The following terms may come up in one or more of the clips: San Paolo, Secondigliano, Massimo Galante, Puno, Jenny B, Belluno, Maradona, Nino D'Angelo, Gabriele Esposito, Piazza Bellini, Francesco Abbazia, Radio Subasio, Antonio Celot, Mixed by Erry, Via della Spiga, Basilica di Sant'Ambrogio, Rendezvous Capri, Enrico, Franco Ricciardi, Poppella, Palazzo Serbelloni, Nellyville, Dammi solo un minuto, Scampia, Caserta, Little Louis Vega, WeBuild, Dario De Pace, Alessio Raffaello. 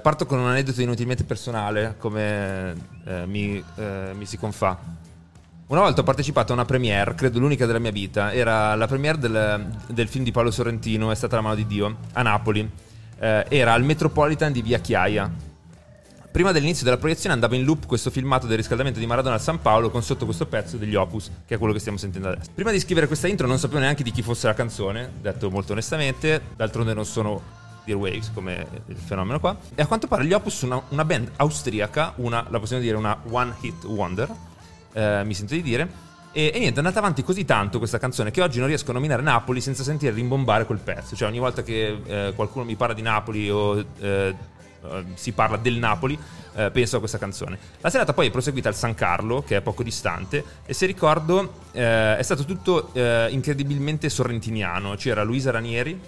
Parto con un aneddoto inutilmente personale, come mi si confà. Una volta ho partecipato a una premiere, credo l'unica della mia vita. Era la premiere del film di Paolo Sorrentino, È stata la mano di Dio, a Napoli. Era al Metropolitan di Via Chiaia. Prima dell'inizio della proiezione andava in loop questo filmato del riscaldamento di Maradona al San Paolo, con sotto questo pezzo degli Opus, che è quello che stiamo sentendo adesso. Prima di scrivere questa intro non sapevo neanche di chi fosse la canzone, detto molto onestamente. D'altronde non sono Waves, come il fenomeno qua. E a quanto pare gli Opus sono una band austriaca, la possiamo dire una one hit wonder, mi sento di dire. E niente, è andata avanti così tanto questa canzone che oggi non riesco a nominare Napoli senza sentire rimbombare quel pezzo. Cioè, ogni volta che qualcuno mi parla di Napoli o si parla del Napoli, penso a questa canzone. La serata poi è proseguita al San Carlo, che è poco distante, e se ricordo è stato tutto incredibilmente sorrentiniano. C'era Luisa Ranieri,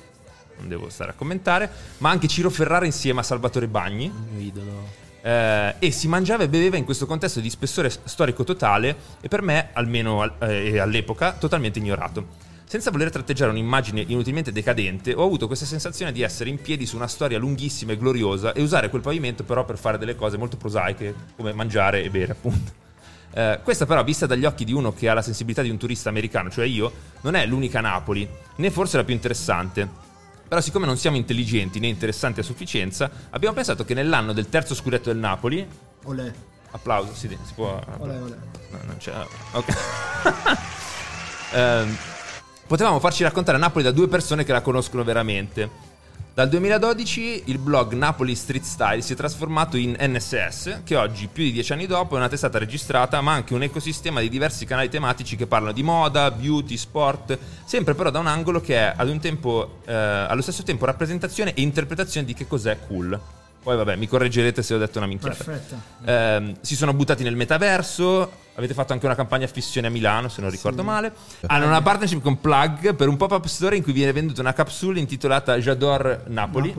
non devo stare a commentare, ma anche Ciro Ferrara insieme a Salvatore Bagni, il mio idolo. E si mangiava e beveva in questo contesto di spessore storico totale e per me, almeno all'epoca, totalmente ignorato. Senza voler tratteggiare un'immagine inutilmente decadente, ho avuto questa sensazione di essere in piedi su una storia lunghissima e gloriosa e usare quel pavimento però per fare delle cose molto prosaiche, come mangiare e bere, appunto. Questa però, vista dagli occhi di uno che ha la sensibilità di un turista americano, cioè io, non è l'unica Napoli, né forse la più interessante. Però siccome non siamo intelligenti né interessanti a sufficienza, abbiamo pensato che nell'anno del terzo scudetto del Napoli... Olè. Applauso, si può... Olè, olè. No, non c'è... Ok. Potevamo farci raccontare Napoli da due persone che la conoscono veramente. Dal 2012 il blog Napoli Street Style si è trasformato in NSS, che oggi, più di 10 anni dopo, è una testata registrata, ma anche un ecosistema di diversi canali tematici che parlano di moda, beauty, sport... Sempre però da un angolo che è allo stesso tempo rappresentazione e interpretazione di che cos'è cool. Poi vabbè, mi correggerete se ho detto una minchiata. Perfetto. Si sono buttati nel metaverso, avete fatto anche una campagna affissione a Milano, se non ricordo male. Hanno una partnership con Plug per un pop-up store in cui viene venduta una capsule intitolata J'adore Napoli.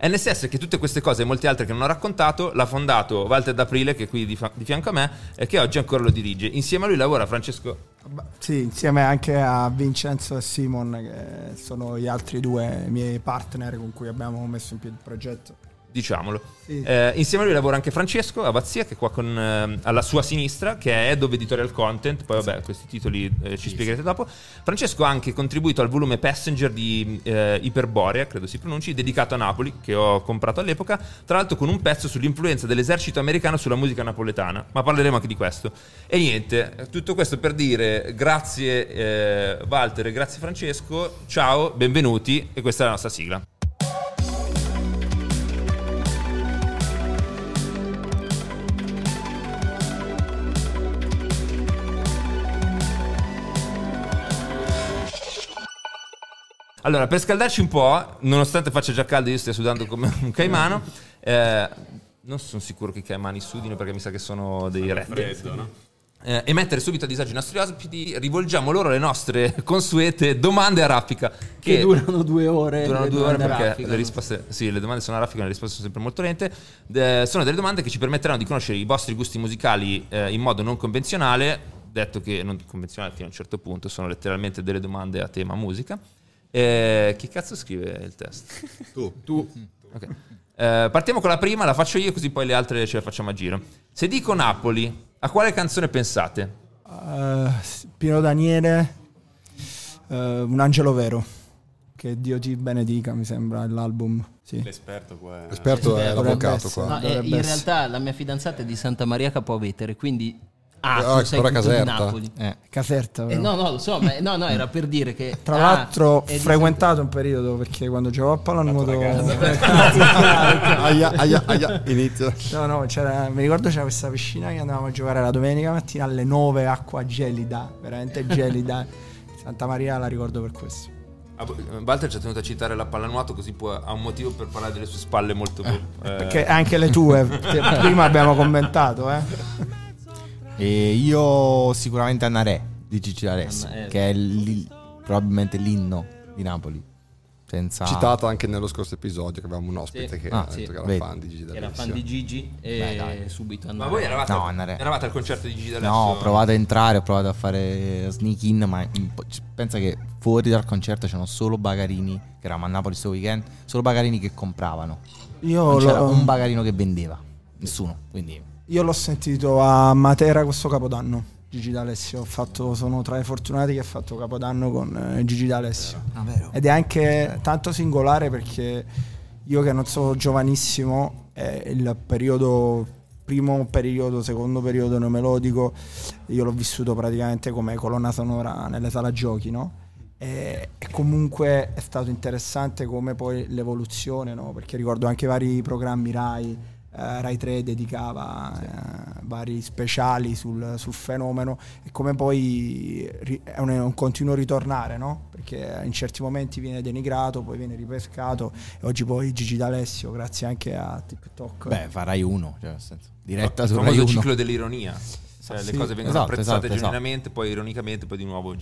NSS, che tutte queste cose e molte altre che non ho raccontato, l'ha fondato Walter D'Aprile, che è qui di fianco a me, e che oggi ancora lo dirige. Insieme a lui lavora Francesco... Sì, insieme anche a Vincenzo e Simon, che sono gli altri due miei partner con cui abbiamo messo in piedi il progetto. Diciamolo. Sì. Insieme a lui lavora anche Francesco Abbazia, che è qua alla sua sinistra, che è Head of Editorial Content. Poi vabbè, questi titoli ci spiegherete dopo. Francesco ha anche contribuito al volume Passenger di Iperborea, credo si pronunci, dedicato a Napoli, che ho comprato all'epoca, tra l'altro con un pezzo sull'influenza dell'esercito americano sulla musica napoletana, ma parleremo anche di questo. E niente, tutto questo per dire grazie Walter e grazie Francesco, ciao, benvenuti, e questa è la nostra sigla. Allora, per scaldarci un po', nonostante faccia già caldo, io stia sudando come un caimano, non sono sicuro che i caimani sudino perché mi sa che sono dei rettili. No? E mettere subito a disagio i nostri ospiti, rivolgiamo loro le nostre consuete domande a raffica. Che durano 2 ore. Durano 2 ore perché raffica, le risposte, sì, le domande sono a raffica, le risposte sono sempre molto lente. Sono delle domande che ci permetteranno di conoscere i vostri gusti musicali in modo non convenzionale, detto che non convenzionale fino a un certo punto, sono letteralmente delle domande a tema musica. Chi cazzo scrive il testo? Tu. Okay. Partiamo con la prima, la faccio io così poi le altre ce le facciamo a giro. Se dico Napoli, a quale canzone pensate? Pino Daniele, Un angelo vero, che Dio ti benedica, mi sembra l'album. Sì. L'esperto qua è... L'esperto è l'avvocato qua. No, in realtà la mia fidanzata è di Santa Maria Capua Vetere, quindi... Ah, sei tutto Caserta. Di Napoli. Caserta. No, lo so, ma no, era per dire che... Tra l'altro ho frequentato un periodo, perché quando giocavo a pallanuoto... Aia, inizio. No, mi ricordo c'era questa piscina che andavamo a giocare la domenica mattina alle 9, acqua gelida, veramente gelida. Santa Maria la ricordo per questo. Walter ci ha tenuto a citare la pallanuoto, così ha un motivo per parlare delle sue spalle molto... Perché anche le tue, prima abbiamo commentato, E io sicuramente Annare di Gigi D'Alessio, che è probabilmente l'inno di Napoli. Senza... Citata anche nello scorso episodio, che avevamo un ospite che era fan di Gigi D'Alessio. Era fan di Gigi e subito Annare. Ma voi eravate al concerto di Gigi D'Alessio? No, ho provato a entrare, ho provato a fare sneak in, ma pensa che fuori dal concerto c'erano solo bagarini, che eravamo a Napoli sto weekend, solo bagarini che compravano. Io non c'era un bagarino che vendeva, nessuno, quindi. Io l'ho sentito a Matera questo Capodanno. Gigi D'Alessio, sono tra i fortunati che ha fatto Capodanno con Gigi D'Alessio. Ah, vero. Ed è anche tanto singolare perché io che non sono giovanissimo, è il periodo, primo periodo, secondo periodo neomelodico, io l'ho vissuto praticamente come colonna sonora nelle sala giochi, no? E comunque è stato interessante come poi l'evoluzione, no? Perché ricordo anche vari programmi Rai, Rai 3 dedicava vari speciali sul fenomeno, e come poi è un continuo ritornare, no? Perché in certi momenti viene denigrato, poi viene ripescato, e oggi poi Gigi D'Alessio, grazie anche a TikTok. Beh, fa Rai 1, cioè nel senso, diretta su Rai 1. Il famoso ciclo dell'ironia. Cioè, sì, le cose vengono apprezzate genuinamente, poi ironicamente, poi di nuovo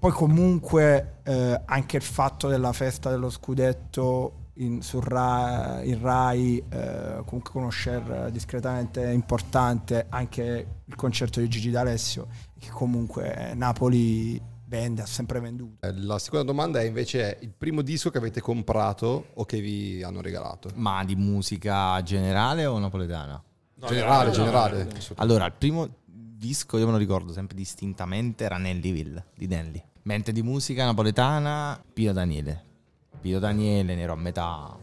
poi comunque anche il fatto della festa dello scudetto in Rai, comunque con uno share discretamente importante, anche il concerto di Gigi D'Alessio, che comunque Napoli vende, ha sempre venduto. La seconda domanda è invece il primo disco che avete comprato o che vi hanno regalato. Ma di musica generale o napoletana? No, generale. Allora, il primo disco, io me lo ricordo sempre distintamente, era Nellyville di Nelly. Mentre di musica napoletana, Pino Daniele, Nero a metà,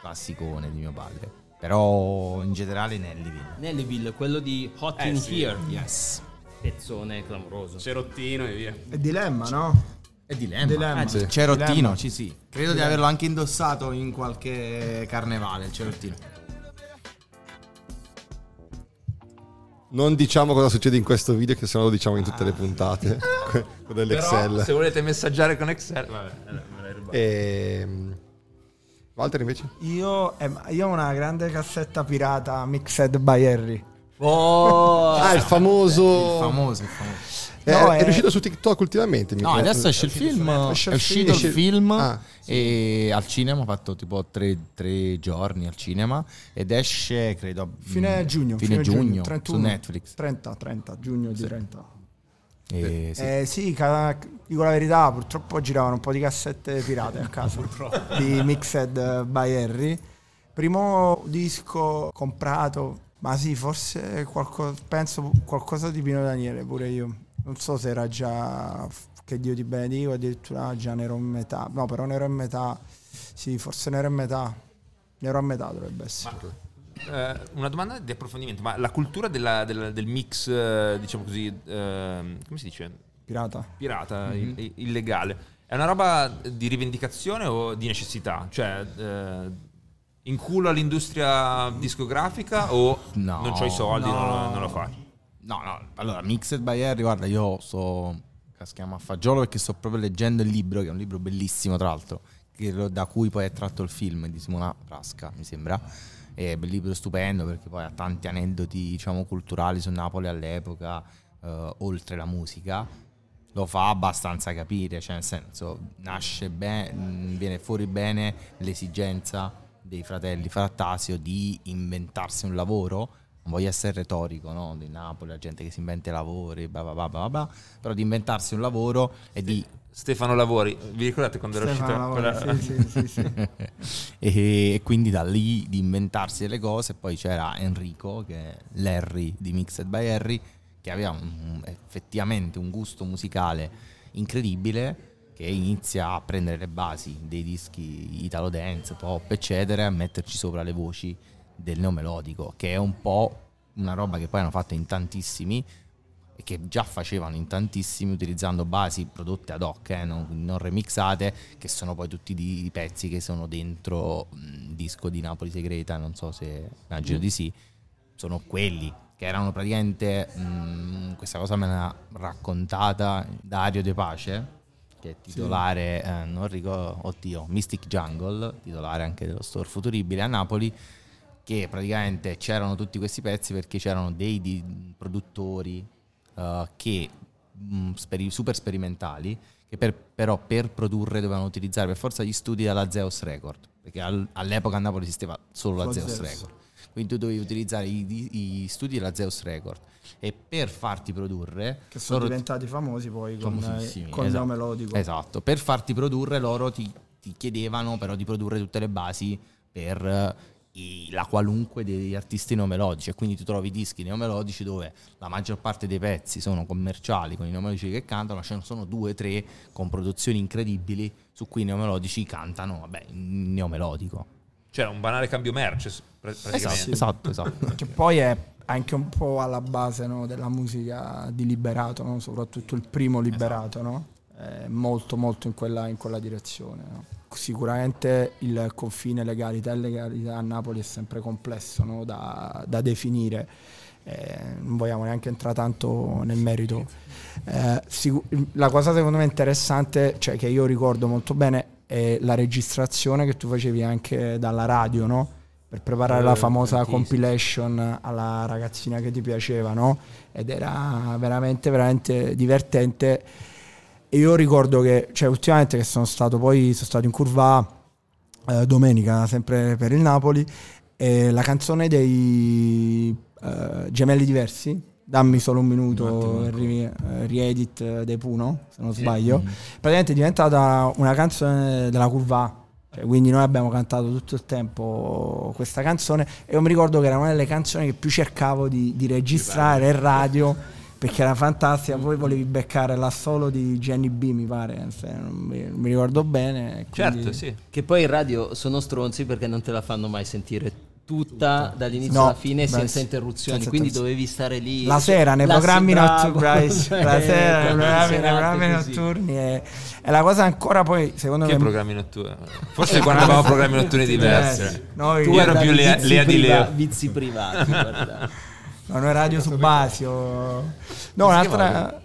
classicone di mio padre. Però in generale Nellyville, quello di Hot in Here. Yes. Pezzone clamoroso. Cerottino e via. È Dilemma, no? È Dilemma. Sì. Cerottino, sì. Credo di averlo anche indossato in qualche carnevale, il cerottino. Non diciamo cosa succede in questo video, che sennò lo diciamo in tutte le puntate con dell'Excel. Però, se volete messaggiare con Excel, vabbè, me l'hai rubato. Walter invece? Io ho una grande cassetta pirata Mixed by Erry. Oh! Il famoso. No, è uscito su TikTok ultimamente. No, adesso esce il film. È uscito il film. E al cinema ha fatto tipo tre giorni al cinema. Ed esce, credo, fine giugno 31, su Netflix. 30 giugno di 30. Dico la verità, purtroppo giravano un po' di cassette pirate a caso di Mixed by Erry. Primo disco comprato, ma sì, forse penso qualcosa di Pino Daniele pure io. Non so se era già Che Dio ti benedica, addirittura già Nero in metà. No, però Nero a metà dovrebbe essere. Ma, una domanda di approfondimento, ma la cultura del mix, diciamo così, come si dice? Pirata, mm-hmm. Illegale. È una roba di rivendicazione o di necessità? Cioè, in culo all'industria discografica o no, non c'ho i soldi, no. non lo fai? No, allora Mixed by Erry, guarda, io sto caschiamo a fagiolo perché sto proprio leggendo il libro, che è un libro bellissimo tra l'altro, da cui poi è tratto il film di Simona Frasca, mi sembra. È un libro stupendo perché poi ha tanti aneddoti, diciamo, culturali su Napoli all'epoca, oltre la musica. Lo fa abbastanza capire, cioè nel senso nasce bene, viene fuori bene l'esigenza dei fratelli Frattasio di inventarsi un lavoro. Non voglio essere retorico, no? Di Napoli, la gente che si inventa lavori, però di inventarsi un lavoro e di Stefano Lavori, vi ricordate quando Stefano era uscito? Lavori, quella... sì. E quindi da lì di inventarsi delle cose. Poi c'era Enrico, che è l'Erry di Mixed by Erry, che aveva effettivamente un gusto musicale incredibile, che inizia a prendere le basi dei dischi italo dance, pop, eccetera, e a metterci sopra le voci del neomelodico, che è un po' una roba che poi hanno fatto in tantissimi e che già facevano in tantissimi utilizzando basi prodotte ad hoc, non remixate, che sono poi tutti i pezzi che sono dentro disco di Napoli Segreta, non so se immagino di sì, sono quelli che erano praticamente questa cosa me l'ha raccontata Dario De Pace, che è titolare, non ricordo, oddio, Mystic Jungle, titolare anche dello store Futuribile a Napoli, che praticamente c'erano tutti questi pezzi perché c'erano dei produttori super sperimentali, che però per produrre dovevano utilizzare per forza gli studi dalla Zeus Record, perché all'epoca a Napoli esisteva solo la Zeus Record, quindi tu dovevi utilizzare i studi della Zeus Record, e per farti produrre, che sono diventati famosi poi con il melodico, esatto, per farti produrre loro ti chiedevano però di produrre tutte le basi per la qualunque degli artisti neomelodici, e quindi tu trovi dischi neomelodici dove la maggior parte dei pezzi sono commerciali con i neomelodici che cantano, ma ce ne sono 2 o 3 con produzioni incredibili su cui i neomelodici cantano vabbè in neomelodico. Cioè un banale cambio merce praticamente. Esatto. Che poi è anche un po' alla base, no, della musica di Liberato, no? Soprattutto il primo Liberato, no? Molto molto in quella direzione, no? Sicuramente il confine legalità e illegalità a Napoli è sempre complesso, no? da definire, non vogliamo neanche entrare tanto nel merito. La cosa secondo me interessante, cioè che io ricordo molto bene, è la registrazione che tu facevi anche dalla radio, no? Per preparare la famosa compilation alla ragazzina che ti piaceva, no? Ed era veramente divertente. E io ricordo che, cioè, ultimamente che sono stato in Curva domenica, sempre per il Napoli, e la canzone dei Gemelli Diversi, Dammi solo un minuto, riedit dei Puno, se non sbaglio, praticamente è diventata una canzone della Curva. Cioè, quindi noi abbiamo cantato tutto il tempo questa canzone, e io mi ricordo che era una delle canzoni che più cercavo di registrare in radio, perché era fantastica. Poi volevi beccare l'assolo di Jenny B, mi pare, non mi ricordo bene. Certo, sì. Che poi in radio sono stronzi perché non te la fanno mai sentire tutta. Dall'inizio alla fine, senza interruzioni, quindi dovevi stare lì la sera nei programmi notturni, e la cosa ancora poi secondo me, programmi notturni, forse quando avevamo programmi notturni diversi, tu ero più Lea di Leo, vizi privati, guarda. Noi Radio Subasio. No, un'altra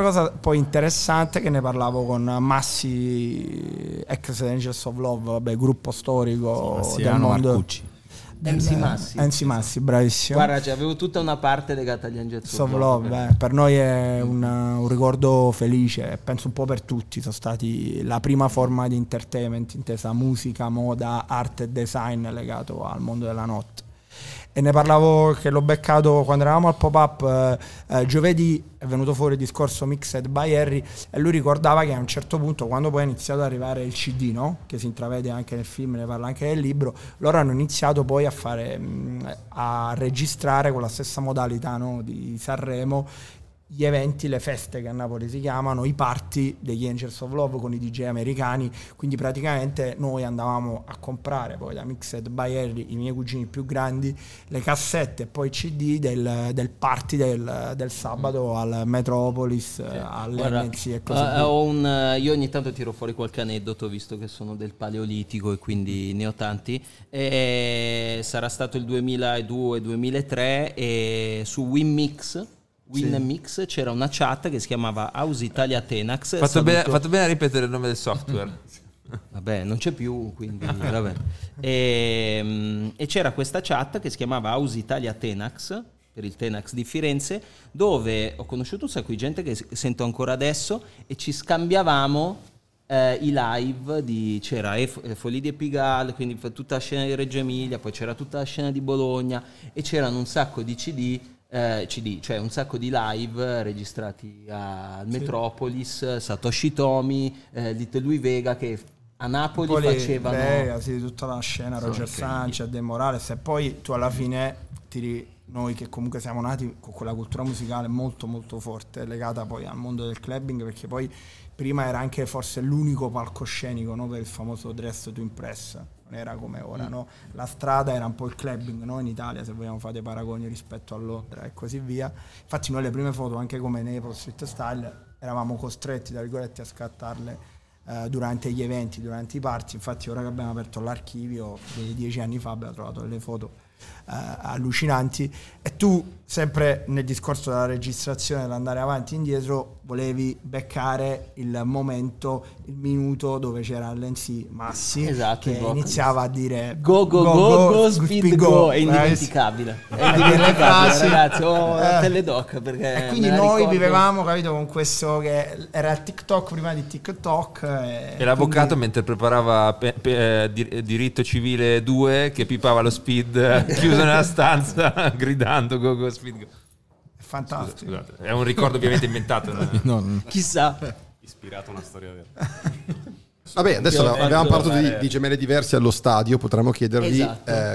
cosa poi interessante, che ne parlavo con Massi, ex Angels of Love, vabbè, gruppo storico del mondo. MC Massi, bravissimo. Guarda, cioè, avevo tutta una parte legata agli Angels of Love. Per noi è un ricordo felice, penso un po' per tutti. Sono stati la prima forma di entertainment, intesa musica, moda, arte e design legato al mondo della notte. E ne parlavo, che l'ho beccato quando eravamo al pop-up giovedì, è venuto fuori il discorso Mixed by Erry, e lui ricordava che a un certo punto, quando poi è iniziato ad arrivare il CD, no? Che si intravede anche nel film, ne parla anche nel libro, loro hanno iniziato poi a registrare con la stessa modalità, no? Di Sanremo, gli eventi, le feste che a Napoli si chiamano, i party degli Angels of Love con i DJ americani. Quindi praticamente noi andavamo a comprare poi da Mixed by Erry, i miei cugini più grandi, le cassette e poi CD del party del sabato al Metropolis, all'NC e così via. Io ogni tanto tiro fuori qualche aneddoto, visto che sono del paleolitico e quindi ne ho tanti. Sarà stato il 2002-2003 e su WinMix c'era una chat che si chiamava Aus Italia Tenax. Fatto bene a ripetere il nome del software. Vabbè, non c'è più, quindi vabbè. E c'era questa chat che si chiamava Aus Italia Tenax, per il Tenax di Firenze, dove ho conosciuto un sacco di gente che sento ancora adesso, e ci scambiavamo i live c'era Folie de Pigalle, quindi tutta la scena di Reggio Emilia, poi c'era tutta la scena di Bologna, e c'erano un sacco di CD, cioè un sacco di live registrati al Metropolis, Satoshi Tomi, Little Louis Vega, che a Napoli facevano Vega, sì, tutta la scena, Roger Sanchez, De Morales. E poi tu alla fine noi che comunque siamo nati con quella cultura musicale molto molto forte, legata poi al mondo del clubbing, perché poi prima era anche forse l'unico palcoscenico, no, per il famoso dress to impress. Era come ora, no? La strada era un po' il clubbing, no? In Italia, se vogliamo fare dei paragoni rispetto a Londra e così via. Infatti noi le prime foto, anche come nei Napoli Street Style, eravamo costretti, tra virgolette, a scattarle durante gli eventi, durante i party. Infatti ora che abbiamo aperto l'archivio dei 10 anni fa, abbiamo trovato delle foto allucinanti. E tu, sempre nel discorso della registrazione, dell'andare avanti e indietro, volevi beccare il momento, il minuto dove c'era l'NC Massi, esatto, che iniziava a dire go, speed go. È indimenticabile, ragazzi, teledoc, perché. E quindi noi vivevamo, capito, con questo che era il TikTok prima di TikTok, e l'avvocato quindi, mentre preparava diritto civile 2, che pipava lo speed chiuso nella stanza gridando go speed go. È fantastico. Scusate, è un ricordo ovviamente inventato. No. Chissà, ispirato a una storia vera. Vabbè, adesso no, abbiamo parlato di gemelle diverse allo stadio, potremmo chiedervi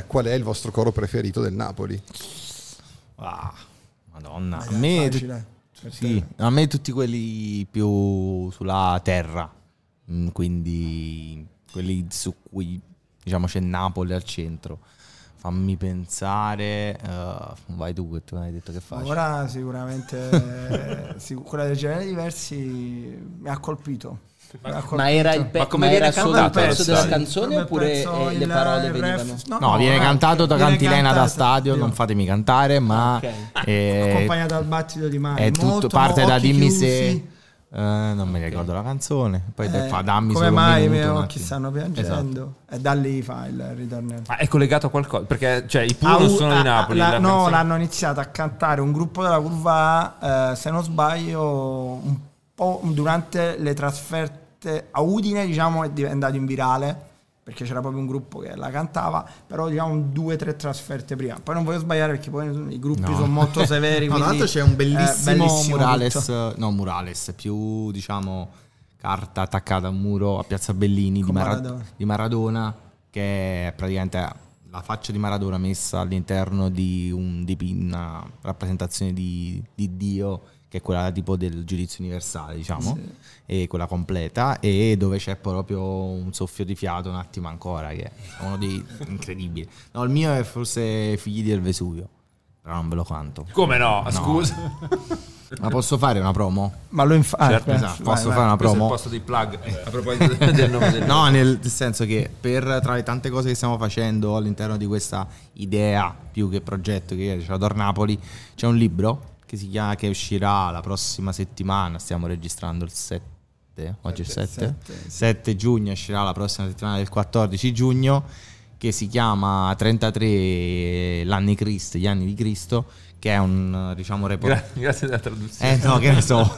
qual è il vostro coro preferito del Napoli. Ah, Madonna, a me, a me tutti quelli più sulla terra, quindi quelli su cui diciamo c'è Napoli al centro. Fammi pensare, vai tu che tu mi hai detto che faccio. Ora sicuramente quella dei generi diversi mi ha colpito. Ma era il ma come viene cantato pezzo della canzone oppure le parole venivano? No, viene cantato da cantilena da stadio, non fatemi cantare, ma accompagnato al battito di mani. È tutto parte da dimmi se non mi ricordo la canzone, poi fa dammi come mai i miei occhi stanno piangendo, esatto. E da lì fa il ritornello. Ma è collegato a qualcosa? Perché cioè i Puro sono di Napoli, no, l'hanno iniziato a cantare un gruppo della curva A, se non sbaglio un po' durante le trasferte a Udine, diciamo è diventato in virale perché c'era proprio un gruppo che la cantava, però diciamo 2-3 trasferte prima. Poi non voglio sbagliare perché poi i gruppi sono molto severi. Tra l'altro c'è un bellissimo murales, no murales, più diciamo carta attaccata a un muro a Piazza Bellini di Maradona, che è praticamente la faccia di Maradona messa all'interno di un una rappresentazione di Dio, che è quella tipo del giudizio universale, diciamo, sì. E quella completa, e dove c'è proprio un soffio di fiato un attimo ancora, che è uno dei incredibili. No, il mio è forse Figli del Vesuvio, però non ve lo canto. Come no? No. Scusa. Ma posso fare una promo? Ma lo certo, esatto. Posso fare una promo? Questo è il posto dei plug, a proposito del nome del no, nel senso che per tra le tante cose che stiamo facendo all'interno di questa idea più che progetto che c'è da Napoli, c'è un libro che si chiama, che uscirà la prossima settimana, stiamo registrando il 7, oggi è il 7 giugno, uscirà la prossima settimana del 14 giugno, che si chiama 33 l'anni Cristo, gli anni di Cristo, che è un diciamo grazie della traduzione. No, che ne so,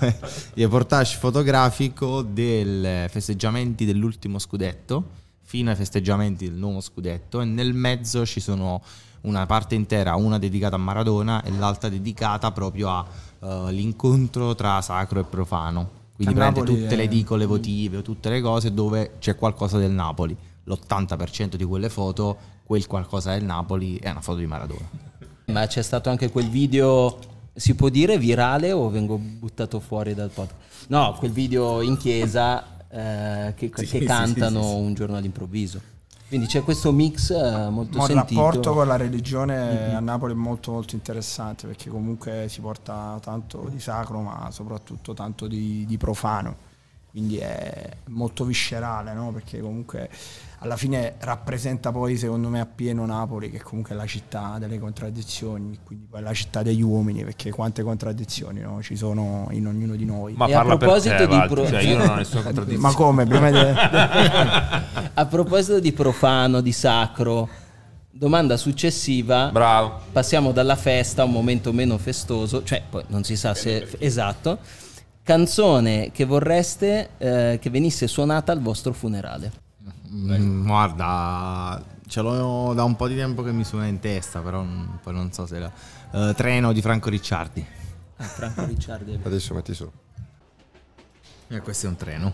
reportage fotografico dei festeggiamenti dell'ultimo scudetto fino ai festeggiamenti del nuovo scudetto, e nel mezzo ci sono una parte intera, una dedicata a Maradona e l'altra dedicata proprio all'incontro tra sacro e profano, quindi prende tutte le edicole votive, tutte le cose dove c'è qualcosa del Napoli. L'80% di quelle foto, quel qualcosa del Napoli è una foto di Maradona. Ma c'è stato anche quel video, si può dire virale o vengo buttato fuori dal podcast? No, quel video in chiesa che cantano Un giorno all'improvviso. Quindi c'è questo mix molto sentito. Il rapporto con la religione a Napoli è molto molto interessante, perché comunque si porta tanto di sacro ma soprattutto tanto di profano, quindi è molto viscerale, no? Perché comunque alla fine rappresenta poi secondo me appieno Napoli, che comunque è la città delle contraddizioni, quindi poi è la città degli uomini, perché quante contraddizioni, no? Ci sono in ognuno di noi. Ma a proposito di io non ho nessuna contraddizione. Ma come? A proposito di profano, di sacro, domanda successiva. Bravo. Passiamo dalla festa a un momento meno festoso, cioè poi non si sa se esatto. Canzone che vorreste che venisse suonata al vostro funerale? Guarda, ce l'ho da un po' di tempo che mi suona in testa, però poi non so se la Treno di Franco Ricciardi. Franco Ricciardi. Adesso metti su. Questo è un treno.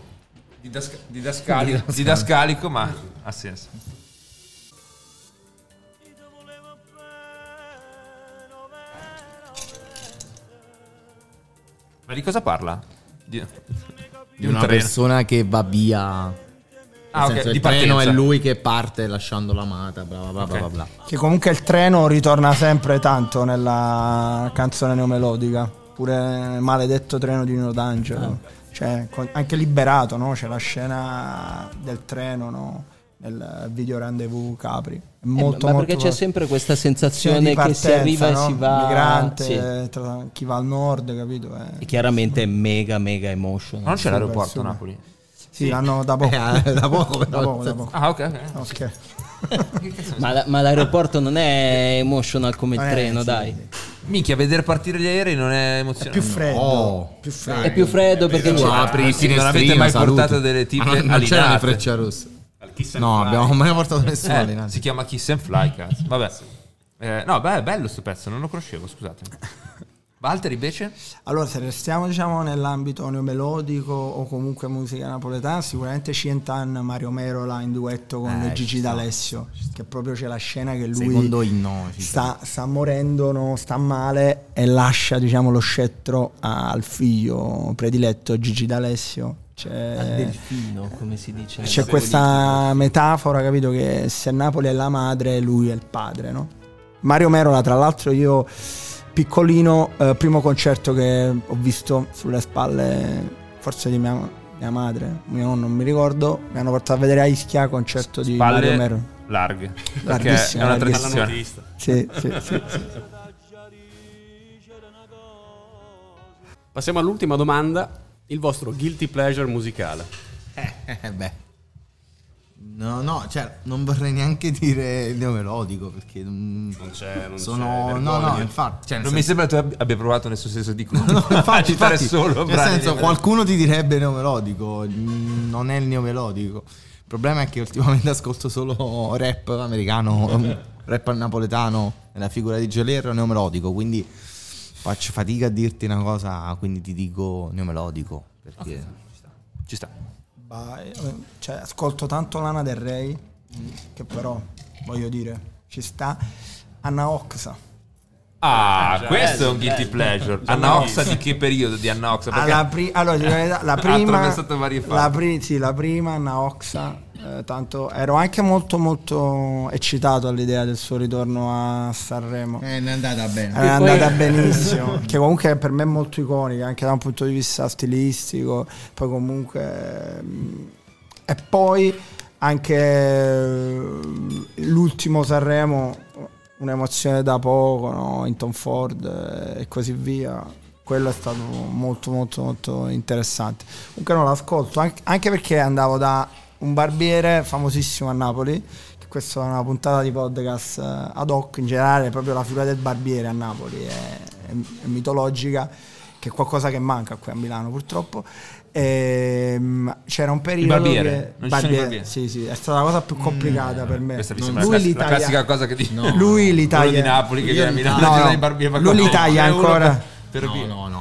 Didascalico, ma ha senso. Ma di cosa parla? Di una persona che va via. Senso, il treno è lui che parte lasciando l'amata, bla bla bla. Che comunque il treno ritorna sempre tanto nella canzone neomelodica, pure Maledetto Treno di Nino D'Angelo. Cioè, anche Liberato, no? C'è la scena del treno, no? Nel video Rendezvous Capri. Molto, ma perché molto c'è sempre questa sensazione partenza, che si arriva, no? E si va migrante, sì. Tra chi va al nord, capito? E chiaramente è mega emotion. Non c'è l'aeroporto a Napoli? Sì, l'hanno da poco. Da poco. Ah, ok. Ma l'aeroporto non è emotional come il treno, dai. Sì. Minchia, vedere partire gli aerei non è emozionante. È più freddo. È più freddo perché tu apri i finestrini. Non avete mai portato delle tipe c'era la freccia rossa. No, abbiamo mai portato nessuno. Si chiama Kiss and Fly, cazzo. Vabbè. No, beh, è bello sto pezzo, non lo conoscevo, scusate. Walter invece? Allora, se restiamo diciamo nell'ambito neomelodico o comunque musica napoletana, sicuramente Cientan Mario Merola in duetto con Gigi D'Alessio, che proprio c'è la scena che lui sta morendo, no, sta male e lascia diciamo lo scettro al figlio prediletto Gigi D'Alessio. C'è, a delfino, come si dice, c'è questa metafora, capito, che se Napoli è la madre, lui è il padre, no? Mario Merola, tra l'altro, io piccolino, primo concerto che ho visto sulle spalle forse di mia madre, mio nonno, non mi ricordo, mi hanno portato a vedere a Ischia concerto di Mario Merola. Larghe, larghissime, è una tradizione. Sì. Passiamo all'ultima domanda. Il vostro guilty pleasure musicale? No, cioè non vorrei neanche dire il neomelodico perché non c'è, infatti, cioè, non mi sembra tu abbia provato nel suo senso di citare solo, nel senso, qualcuno ti direbbe neomelodico, non è il neomelodico. Il problema è che ultimamente ascolto solo rap americano, rap napoletano, nella figura di Gioliero neomelodico, quindi faccio fatica a dirti una cosa, quindi ti dico neomelodico perché okay, ci sta. Cioè, ascolto tanto Lana Del Rey, che però voglio dire ci sta Anna Oxa. Questo è un guilty pleasure. Anna Oxa di che periodo di Anna Oxa? La prima Anna Oxa, tanto ero anche molto eccitato all'idea del suo ritorno a Sanremo. È andata benissimo che comunque per me è molto iconica anche da un punto di vista stilistico, poi comunque e poi anche l'ultimo Sanremo, un'emozione da poco, no? In Tom Ford e così via, quello è stato molto interessante. Comunque non l'ascolto anche perché andavo da un barbiere famosissimo a Napoli, che questa è una puntata di podcast ad hoc, in generale proprio la figura del barbiere a Napoli è mitologica, che è qualcosa che manca qui a Milano purtroppo. C'era un periodo il barbiere. Sì, è stata la cosa più complicata per me. Questa mi sembra la classica cosa che dice lui l'Italia di Napoli che viene a Milano, lui l'Italia ancora.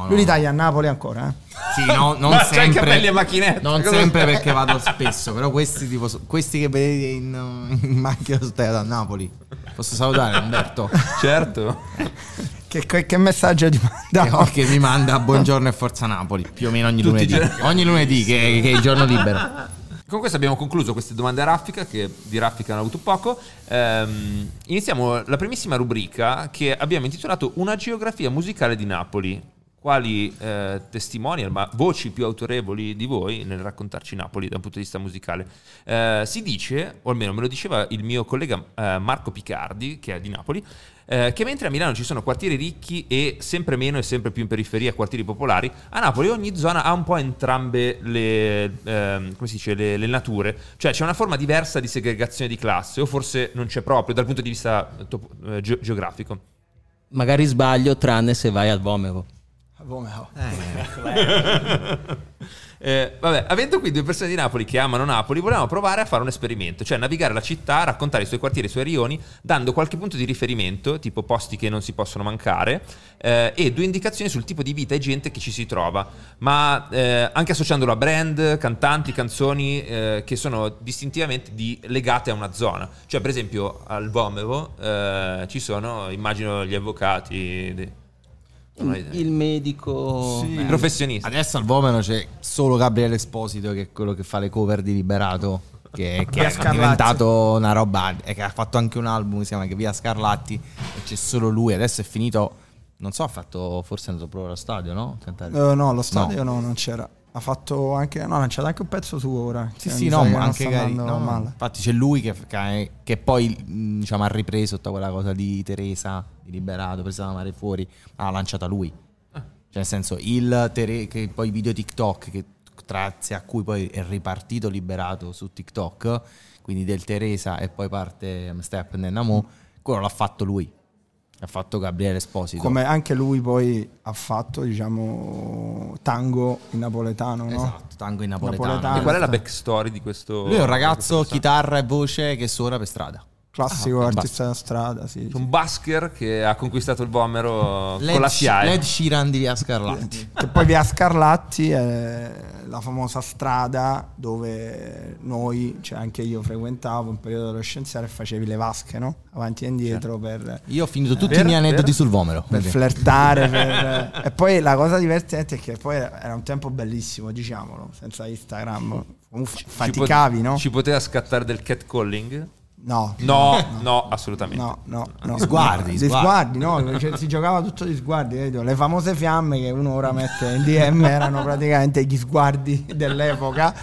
Lui l'Italia a Napoli ancora, Sì, non sempre. Capelli e macchinette. Non sempre perché vado spesso, però questi che vedete in macchina da Napoli. Posso salutare Umberto? Certo. Che messaggio ti manda? Che mi manda buongiorno e forza Napoli più o meno ogni lunedì che è il giorno libero. Con questo abbiamo concluso queste domande a raffica, che di raffica hanno avuto poco. Iniziamo la primissima rubrica che abbiamo intitolato Una geografia musicale di Napoli. Quali testimonial, ma voci più autorevoli di voi nel raccontarci Napoli da un punto di vista musicale? Si dice, o almeno me lo diceva il mio collega Marco Picardi, che è di Napoli, che mentre a Milano ci sono quartieri ricchi e sempre meno e sempre più in periferia quartieri popolari, a Napoli ogni zona ha un po' entrambe le nature, cioè c'è una forma diversa di segregazione di classe, o forse non c'è proprio dal punto di vista geografico. Magari sbaglio, tranne se vai al Vomero. Vabbè, avendo qui due persone di Napoli che amano Napoli, volevamo provare a fare un esperimento, cioè navigare la città, raccontare i suoi quartieri, i suoi rioni, dando qualche punto di riferimento, tipo posti che non si possono mancare, e due indicazioni sul tipo di vita e gente che ci si trova, ma anche associandolo a brand, cantanti, canzoni che sono distintivamente legate a una zona. Cioè per esempio al Vomero ci sono, immagino, gli avvocati... Il medico, sì, il professionista. Adesso al Vomero c'è solo Gabriele Esposito, che è quello che fa le cover di Liberato, che è diventato una roba, e che ha fatto anche un album, si chiama Via Scarlatti, e c'è solo lui. Adesso è finito, non so, ha fatto, forse è andato proprio allo stadio, no? No, lo stadio no, non c'era. Ha fatto anche, no, c'è anche un pezzo suo ora. Sì, no, ma anche no. Infatti c'è lui che poi, diciamo, ha ripreso tutta quella cosa di Teresa, di Liberato, presa da mare fuori, ha lanciata lui. Cioè nel senso, che poi video TikTok, che grazie a cui poi è ripartito Liberato su TikTok, quindi del Teresa e poi parte Step Nenamo, quello l'ha fatto lui. Ha fatto Gabriele Esposito, come anche lui poi ha fatto, diciamo, tango in napoletano, esatto, no? Tango in napoletano. E qual è la backstory di questo? Lui è un ragazzo, chitarra e voce, che suona per strada. Classico artista da strada, sì. Un busker che ha conquistato il Vomero con la SIAE. Led Sheeran di Via Scarlatti. Che poi Via Scarlatti è la famosa strada dove noi, cioè anche io frequentavo un periodo adolescenziale e facevi le vasche, no? Avanti e indietro, certo. Per... Io ho finito tutti i miei aneddoti sul Vomero. Per flirtare. E poi la cosa divertente è che poi era un tempo bellissimo, diciamolo, senza Instagram. Comunque faticavi, no? Ci poteva scattare del catcalling? No, assolutamente. No. Sguardi, no? Cioè, si giocava tutto di sguardi. Le famose fiamme che uno ora mette in DM erano praticamente gli sguardi dell'epoca,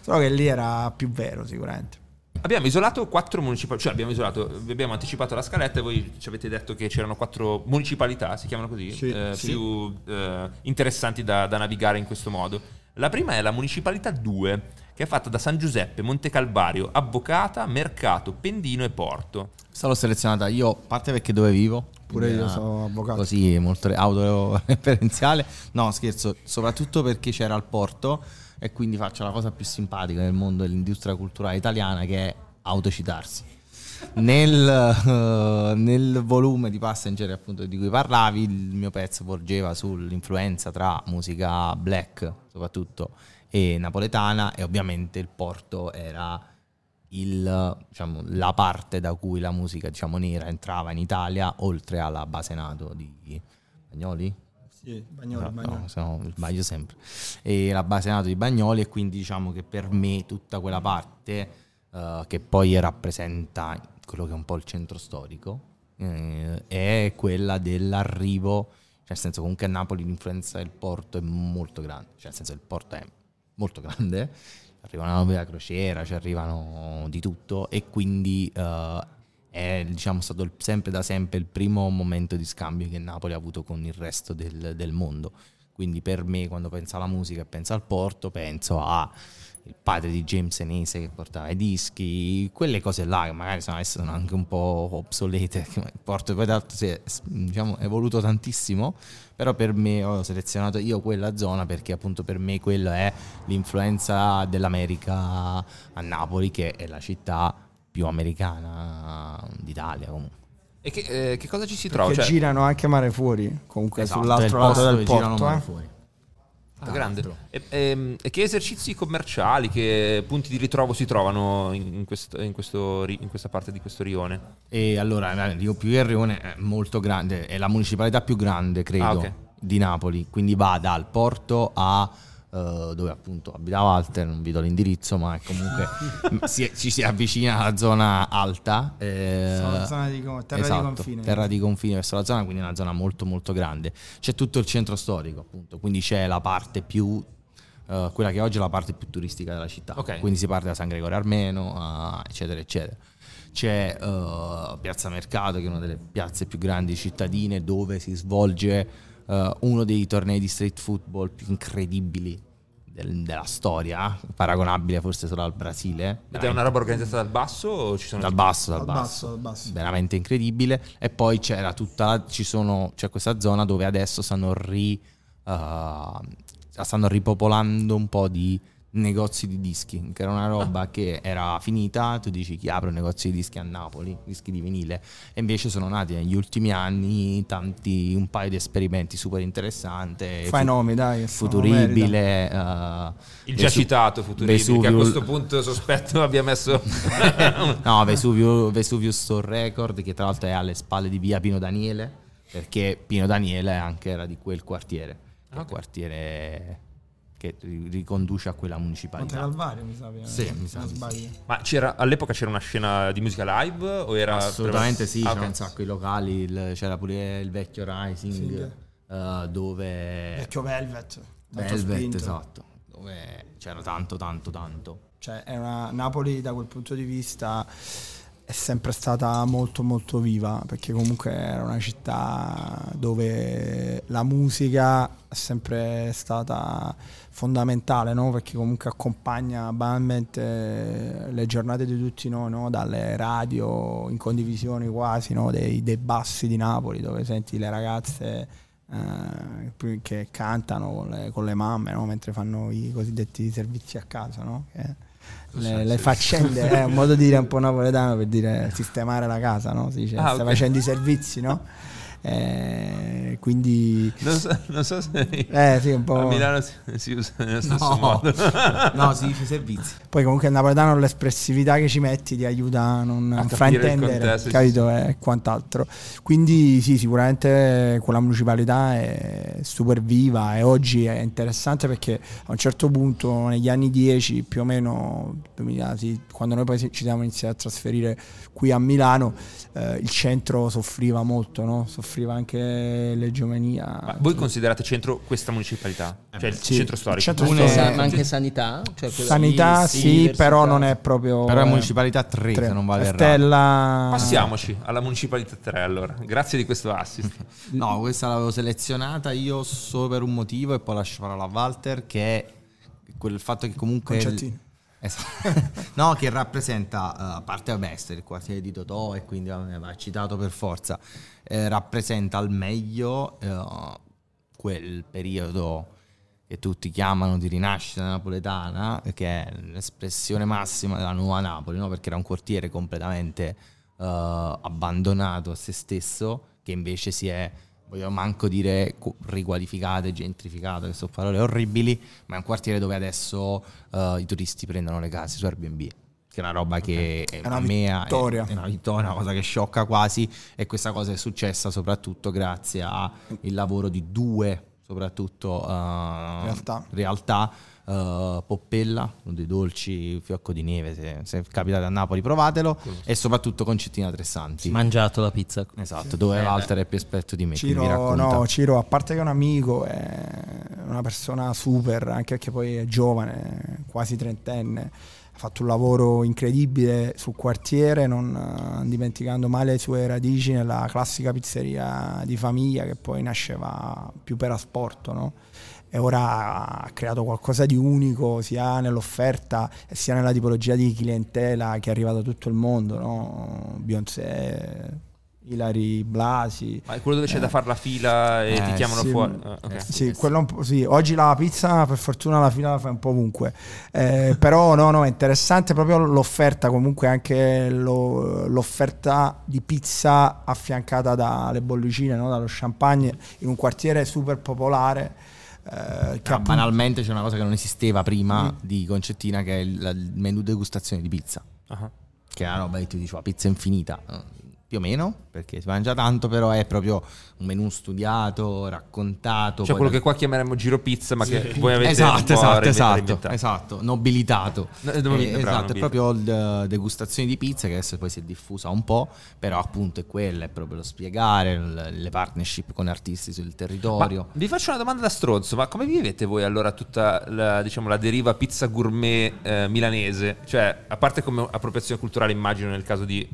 solo che lì era più vero sicuramente. Abbiamo isolato 4 municipalità, cioè abbiamo anticipato la scaletta e voi ci avete detto che c'erano 4 municipalità, si chiamano così, più interessanti da navigare in questo modo. La prima è la municipalità 2, che è fatta da San Giuseppe, Montecalvario, Avvocata, Mercato, Pendino e Porto. Questa l'ho selezionata io, a parte perché dove vivo. Pure io sono avvocato. Così, molto autoreferenziale. No, scherzo, soprattutto perché c'era il porto e quindi faccio la cosa più simpatica nel mondo dell'industria culturale italiana, che è autocitarsi. Nel volume di Passenger, appunto, di cui parlavi, il mio pezzo porgeva sull'influenza tra musica black, soprattutto, e napoletana, e ovviamente il porto era la parte da cui la musica, nera entrava in Italia, oltre alla Basenato di Bagnoli. Sì, Bagnoli. No, se no sbaglio sempre. E la Basenato di Bagnoli, e quindi che per me tutta quella parte che poi rappresenta quello che è un po' il centro storico è quella dell'arrivo, nel senso, comunque a Napoli l'influenza del porto è molto grande, nel senso, il porto è molto grande, arrivano la nuova crociera, ci arrivano di tutto, e quindi è stato da sempre il primo momento di scambio che Napoli ha avuto con il resto del mondo. Quindi per me, quando penso alla musica e penso al porto, penso a il padre di James Enese che portava i dischi, quelle cose là che magari adesso sono anche un po' obsolete. Il porto poi d'altro si è evoluto tantissimo, però per me ho selezionato io quella zona perché appunto per me quella è l'influenza dell'America a Napoli, che è la città più americana d'Italia comunque. E che cosa ci si perché trova? Che girano anche mare fuori comunque, esatto, sull'altro lato del porto, mare fuori. Grande. E che esercizi commerciali, che punti di ritrovo si trovano in questa parte di questo rione? E allora, Rio più il rione è molto grande, è la municipalità più grande, credo, di Napoli. Quindi va dal porto a dove appunto abita Walter, non vi do l'indirizzo, ma comunque ci si avvicina alla zona alta, zona di terra, esatto, di confine. Terra di confine verso la zona, quindi è una zona molto molto grande. C'è tutto il centro storico, appunto, quindi c'è la parte più quella che oggi è la parte più turistica della città, quindi si parte da San Gregorio Armeno eccetera eccetera. C'è Piazza Mercato, che è una delle piazze più grandi cittadine, dove si svolge uno dei tornei di street football più incredibili della storia, paragonabile forse solo al Brasile. Ed veramente. È una roba organizzata dal basso? O ci sono dal basso. Veramente incredibile. E poi c'è questa zona dove adesso stanno ripopolando un po' di negozi di dischi, che era una roba che era finita. Tu dici, chi apre un negozio di dischi a Napoli, dischi di vinile, e invece sono nati negli ultimi anni un paio di esperimenti super interessanti. Fai nomi, dai. Futuribile, il già citato Futuribile, Vesuvio, che a questo punto sospetto abbia messo Vesuvio Store Record, che tra l'altro è alle spalle di via Pino Daniele, perché Pino Daniele anche era di quel quartiere, quartiere che riconduce a quella municipalità. Montecalvario, mi sa. Sì. Ma all'epoca c'era una scena di musica live o era? Assolutamente sì, c'era un sacco di locali, c'era pure il vecchio Rising, dove vecchio Velvet, esatto, dove c'era tanto. Cioè Napoli da quel punto di vista è sempre stata molto molto viva, perché comunque era una città dove la musica è sempre stata fondamentale, no? Perché comunque accompagna banalmente le giornate di tutti noi, no? Dalle radio in condivisione quasi, no? dei bassi di Napoli, dove senti le ragazze che cantano con le mamme, no? Mentre fanno i cosiddetti servizi a casa, no? le faccende, è un modo di dire un po' napoletano per dire sistemare la casa, no? Si dice, ah, sta okay. facendo i servizi, no? Quindi non so se sì, un po'... a Milano si usa nello stesso modo. No, si dice servizi. Poi comunque il napoletano, l'espressività che ci metti ti aiuta a non fraintendere, contesto, capito, e quant'altro. Quindi sì, sicuramente quella municipalità è super viva e oggi è interessante perché a un certo punto negli anni 10 più o meno 2000, sì, quando noi poi ci siamo iniziati a trasferire qui a Milano, il centro soffriva molto, no? Soffriva anche l'egomania. Ma voi considerate centro questa municipalità? Cioè il sì, centro storico? Il centro storico. Ma anche sanità? Cioè sanità sì però non è proprio... Però è municipalità 3, se non vale Stella... Passiamoci alla municipalità 3 allora. Grazie di questo assist. No, questa l'avevo selezionata io solo per un motivo e poi lascio parola a Walter, che è quel fatto che comunque... no, che rappresenta, a parte vabbè, il quartiere di Totò e quindi va citato per forza, rappresenta al meglio quel periodo che tutti chiamano di rinascita napoletana, che è l'espressione massima della nuova Napoli, no? Perché era un quartiere completamente abbandonato a se stesso, che invece si è, voglio manco dire riqualificato e gentrificato, che sono parole orribili, ma è un quartiere dove adesso i turisti prendono le case su Airbnb, che è una roba okay. che è una vittoria, una cosa che sciocca quasi, e questa cosa è successa soprattutto grazie al lavoro di due, soprattutto realtà Poppella, uno dei dolci, fiocco di neve, se capitate a Napoli provatelo, e soprattutto Concettina Tressanti. Mangiato la pizza. Esatto, sì. Dove Walter è più esperto di me. Ciro, a parte che è un amico, è una persona super, anche perché poi è giovane, quasi trentenne, ha fatto un lavoro incredibile sul quartiere, non dimenticando mai le sue radici nella classica pizzeria di famiglia che poi nasceva più per asporto, no? E ora ha creato qualcosa di unico sia nell'offerta sia nella tipologia di clientela che è arrivata da tutto il mondo, no? Beyoncé, Ilari Blasi. Ma è quello dove c'è da fare la fila e ti chiamano fuori? Okay. Sì, quello un po', sì. Oggi la pizza per fortuna la fila la fai un po' ovunque, però no, è interessante proprio l'offerta, comunque anche l'offerta di pizza affiancata dalle bollicine, no? Dallo champagne, in un quartiere super popolare. Banalmente c'è una cosa che non esisteva prima di Concettina, che è il menù degustazione di pizza, che è una roba che ti dicevo, pizza infinita, più o meno, perché si mangia tanto, però è proprio un menù studiato, raccontato, cioè quello che qua chiameremmo giro pizza, ma che voi avete esatto nobilitato, è proprio la degustazione di pizza che adesso poi si è diffusa un po', però appunto è quella, è proprio lo spiegare le partnership con artisti sul territorio. Ma vi faccio una domanda da stronzo, ma come vivete voi allora tutta la deriva pizza gourmet milanese, cioè a parte come appropriazione culturale immagino nel caso di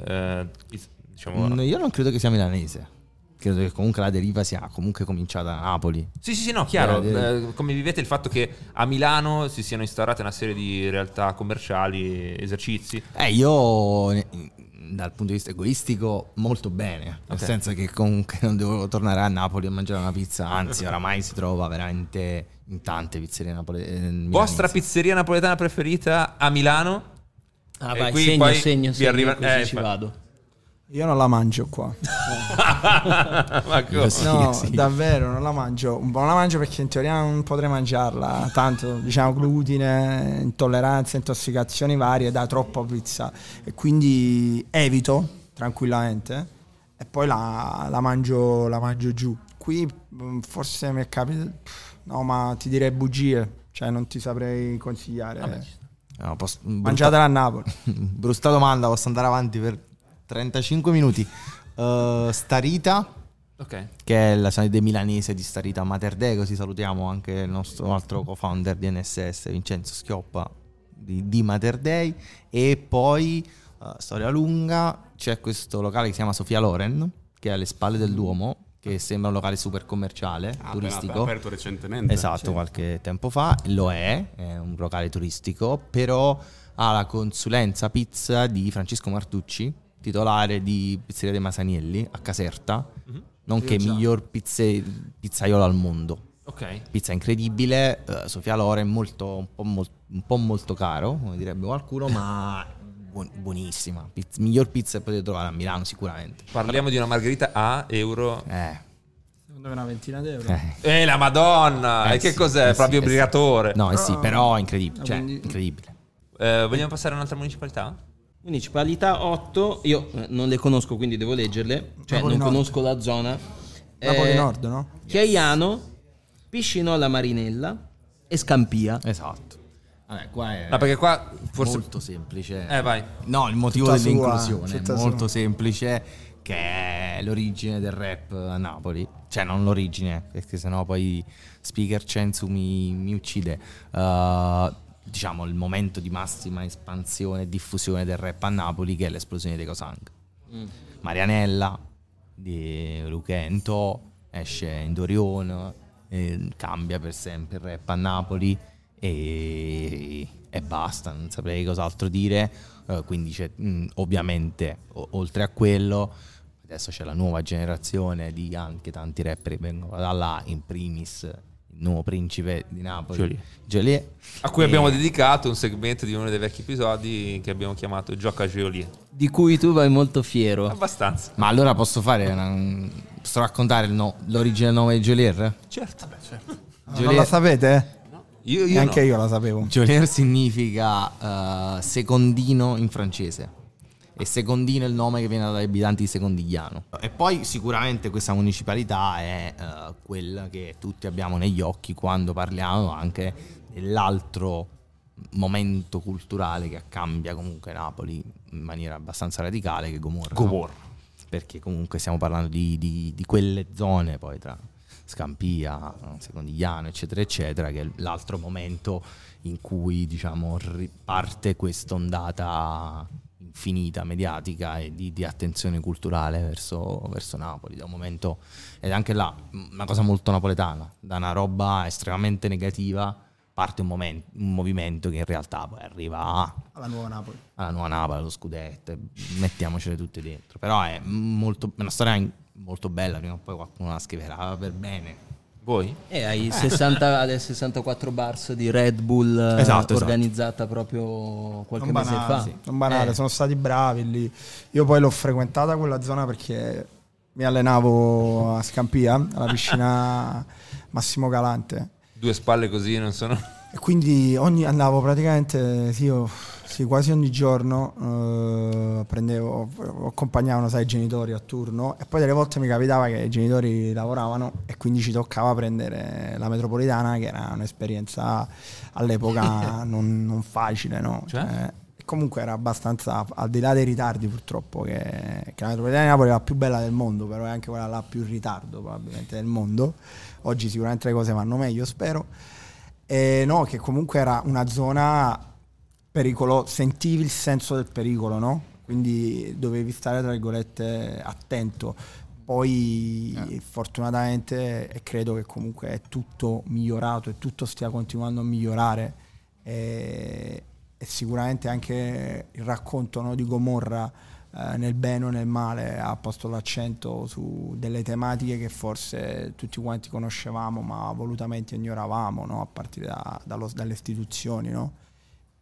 diciamo, io non credo che sia milanese. Credo che comunque la deriva sia comunque cominciata a Napoli. Sì, no, chiaro. Come vivete il fatto che a Milano si siano instaurate una serie di realtà commerciali, esercizi? Io dal punto di vista egoistico molto bene, nel senso che comunque non devo tornare a Napoli a mangiare una pizza, anzi oramai si trova veramente in tante pizzerie milanesi. Vostra pizzeria napoletana preferita a Milano? Ah, vai, qui segno, arriva... così ci vado. Io non la mangio qua. Ma come? No, davvero non la mangio. Non la mangio perché in teoria non potrei mangiarla. Tanto, diciamo, glutine, intolleranze, intossicazioni varie da troppa pizza. E quindi evito tranquillamente. E poi la mangio giù. Qui forse mi capita. No, ma ti direi bugie. Cioè non ti saprei consigliare. Vabbè. No, mangiatela a Napoli. Brutta domanda, posso andare avanti per 35 minuti. Starita, che è la sede milanese di Starita Materdei, così salutiamo anche il nostro altro co-founder di NSS, Vincenzo Schioppa di Materdei. E poi, storia lunga, c'è questo locale che si chiama Sofia Loren, che è alle spalle del Duomo, che sembra un locale super commerciale, turistico. Aperto recentemente. Esatto, sì. Qualche tempo fa. Lo è un locale turistico, però ha la consulenza pizza di Francesco Martucci, titolare di Pizzeria dei Masanielli a Caserta, nonché miglior pizzaiolo al mondo. Okay. Pizza incredibile, Sofia Loren molto, molto caro, come direbbe qualcuno, ma buonissima. Miglior pizza che potete trovare a Milano sicuramente. Parliamo di una margherita a euro. Secondo me una ventina d'euro. La Madonna! E che cos'è? Proprio obbligatore. No, sì, però è incredibile. Cioè, incredibile. Vogliamo passare a un'altra municipalità? Municipalità 8, io non le conosco, quindi devo leggerle. Cioè, Napoli non Nord. Conosco la zona. Napoli Nord, no? Chiaiano, Piscinola Marinella e Scampia. Esatto. Vabbè, qua è perché qua forse molto semplice. Vai. No, il motivo dell'inclusione è molto semplice, che è l'origine del rap a Napoli. Cioè non l'origine, perché sennò poi Speaker Censu mi uccide. Diciamo il momento di massima espansione e diffusione del rap a Napoli, che è l'esplosione dei Cosang. Marianella di Lucento esce in Dorione, cambia per sempre il rap a Napoli e basta, non saprei cos'altro dire. Quindi c'è, ovviamente oltre a quello adesso c'è la nuova generazione di anche tanti rapper che vengono da là, in primis il nuovo principe di Napoli Joliet, a cui abbiamo dedicato un segmento di uno dei vecchi episodi che abbiamo chiamato Gioca Joliet, di cui tu vai molto fiero. Abbastanza. Ma allora posso fare posso raccontare l'origine del nome di Joliet? Certo. Vabbè, certo. Joliet. Non la sapete? No. Io anche no. Io la sapevo. Joliet significa secondino in francese. E Secondino è il nome che viene dagli abitanti di Secondigliano. E poi sicuramente questa municipalità è quella che tutti abbiamo negli occhi quando parliamo anche dell'altro momento culturale che cambia comunque Napoli in maniera abbastanza radicale, che è Gomorra. Gomorra. Perché comunque stiamo parlando di quelle zone poi tra Scampia, Secondigliano, eccetera, eccetera, che è l'altro momento in cui diciamo riparte quest'ondata infinita mediatica e di attenzione culturale verso Napoli, da un momento, ed anche là una cosa molto napoletana, da una roba estremamente negativa parte un movimento che in realtà poi arriva alla nuova Napoli, allo scudetto, mettiamocele tutte dentro. Però è una storia molto bella, prima o poi qualcuno la scriverà per bene. Voi? Hai 60 alle 64 bars di Red Bull, organizzata proprio qualche mese fa. Sì. Non banale, sono stati bravi lì. Io poi l'ho frequentata quella zona perché mi allenavo a Scampia, alla piscina Massimo Galante. Due spalle così non sono. E quindi andavo praticamente quasi ogni giorno, prendevo, accompagnavano i genitori a turno, e poi delle volte mi capitava che i genitori lavoravano e quindi ci toccava prendere la metropolitana, che era un'esperienza all'epoca non facile, no? Cioè, comunque era abbastanza, al di là dei ritardi purtroppo, che la metropolitana di Napoli è la più bella del mondo, però è anche quella la più in ritardo probabilmente del mondo. Oggi sicuramente le cose vanno meglio, spero. E no, che comunque era una zona pericolo, sentivi il senso del pericolo, no? Quindi dovevi stare tra virgolette attento. Poi fortunatamente, e credo che comunque è tutto migliorato e tutto stia continuando a migliorare, e sicuramente anche il racconto, no, di Gomorra, nel bene o nel male, ha posto l'accento su delle tematiche che forse tutti quanti conoscevamo ma volutamente ignoravamo, no? A partire dalle istituzioni, no?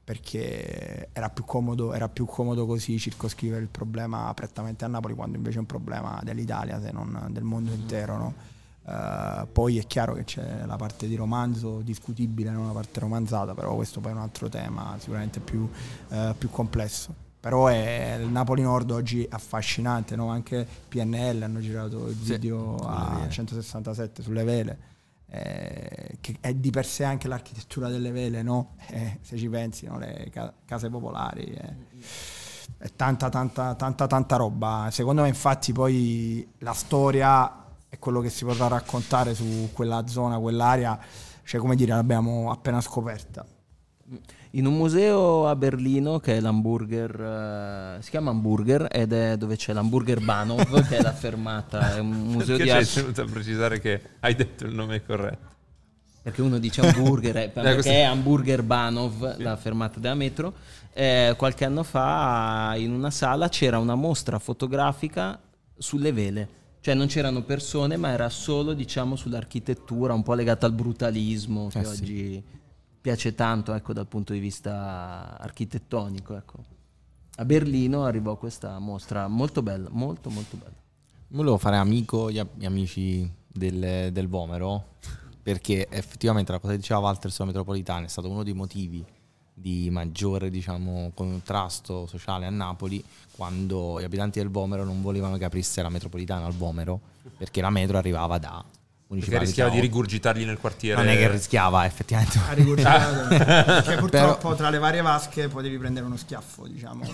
Perché era più comodo così circoscrivere il problema prettamente a Napoli, quando invece è un problema dell'Italia, se non del mondo intero, no? Poi è chiaro che c'è la parte di romanzo discutibile, non la parte romanzata, però questo poi è un altro tema sicuramente più complesso. Però il Napoli Nord oggi è affascinante, no? Anche PNL hanno girato il video a 167 sulle vele. Che è di per sé anche l'architettura delle vele, no? Se ci pensi, no? Le case popolari, è tanta roba. Secondo me infatti poi la storia è quello che si potrà raccontare su quella zona, quell'area, cioè come dire, l'abbiamo appena scoperta. In un museo a Berlino che è l'hamburger, si chiama Hamburger, ed è dove c'è l'hamburger Banov che è la fermata, è un museo di arte. Perché sei venuto a precisare che hai detto il nome corretto? Perché uno dice hamburger, perché è Hamburger Banov, sì, la fermata della metro. Qualche anno fa in una sala c'era una mostra fotografica sulle vele, Cioè non c'erano persone, ma era solo, diciamo, sull'architettura, un po' legata al brutalismo che oggi piace tanto, ecco, dal punto di vista architettonico, ecco. A Berlino arrivò questa mostra molto bella, molto molto bella. Volevo fare amico gli amici del Vomero, perché effettivamente la cosa che diceva Walter sulla metropolitana è stato uno dei motivi di maggiore, diciamo, contrasto sociale a Napoli, quando gli abitanti del Vomero non volevano che aprisse la metropolitana al Vomero, perché la metro arrivava da Municipale, perché rischiava di rigurgitargli nel quartiere. Non è che rischiava, effettivamente ha rigurgitato perché purtroppo però, tra le varie vasche poi devi prendere uno schiaffo, diciamo.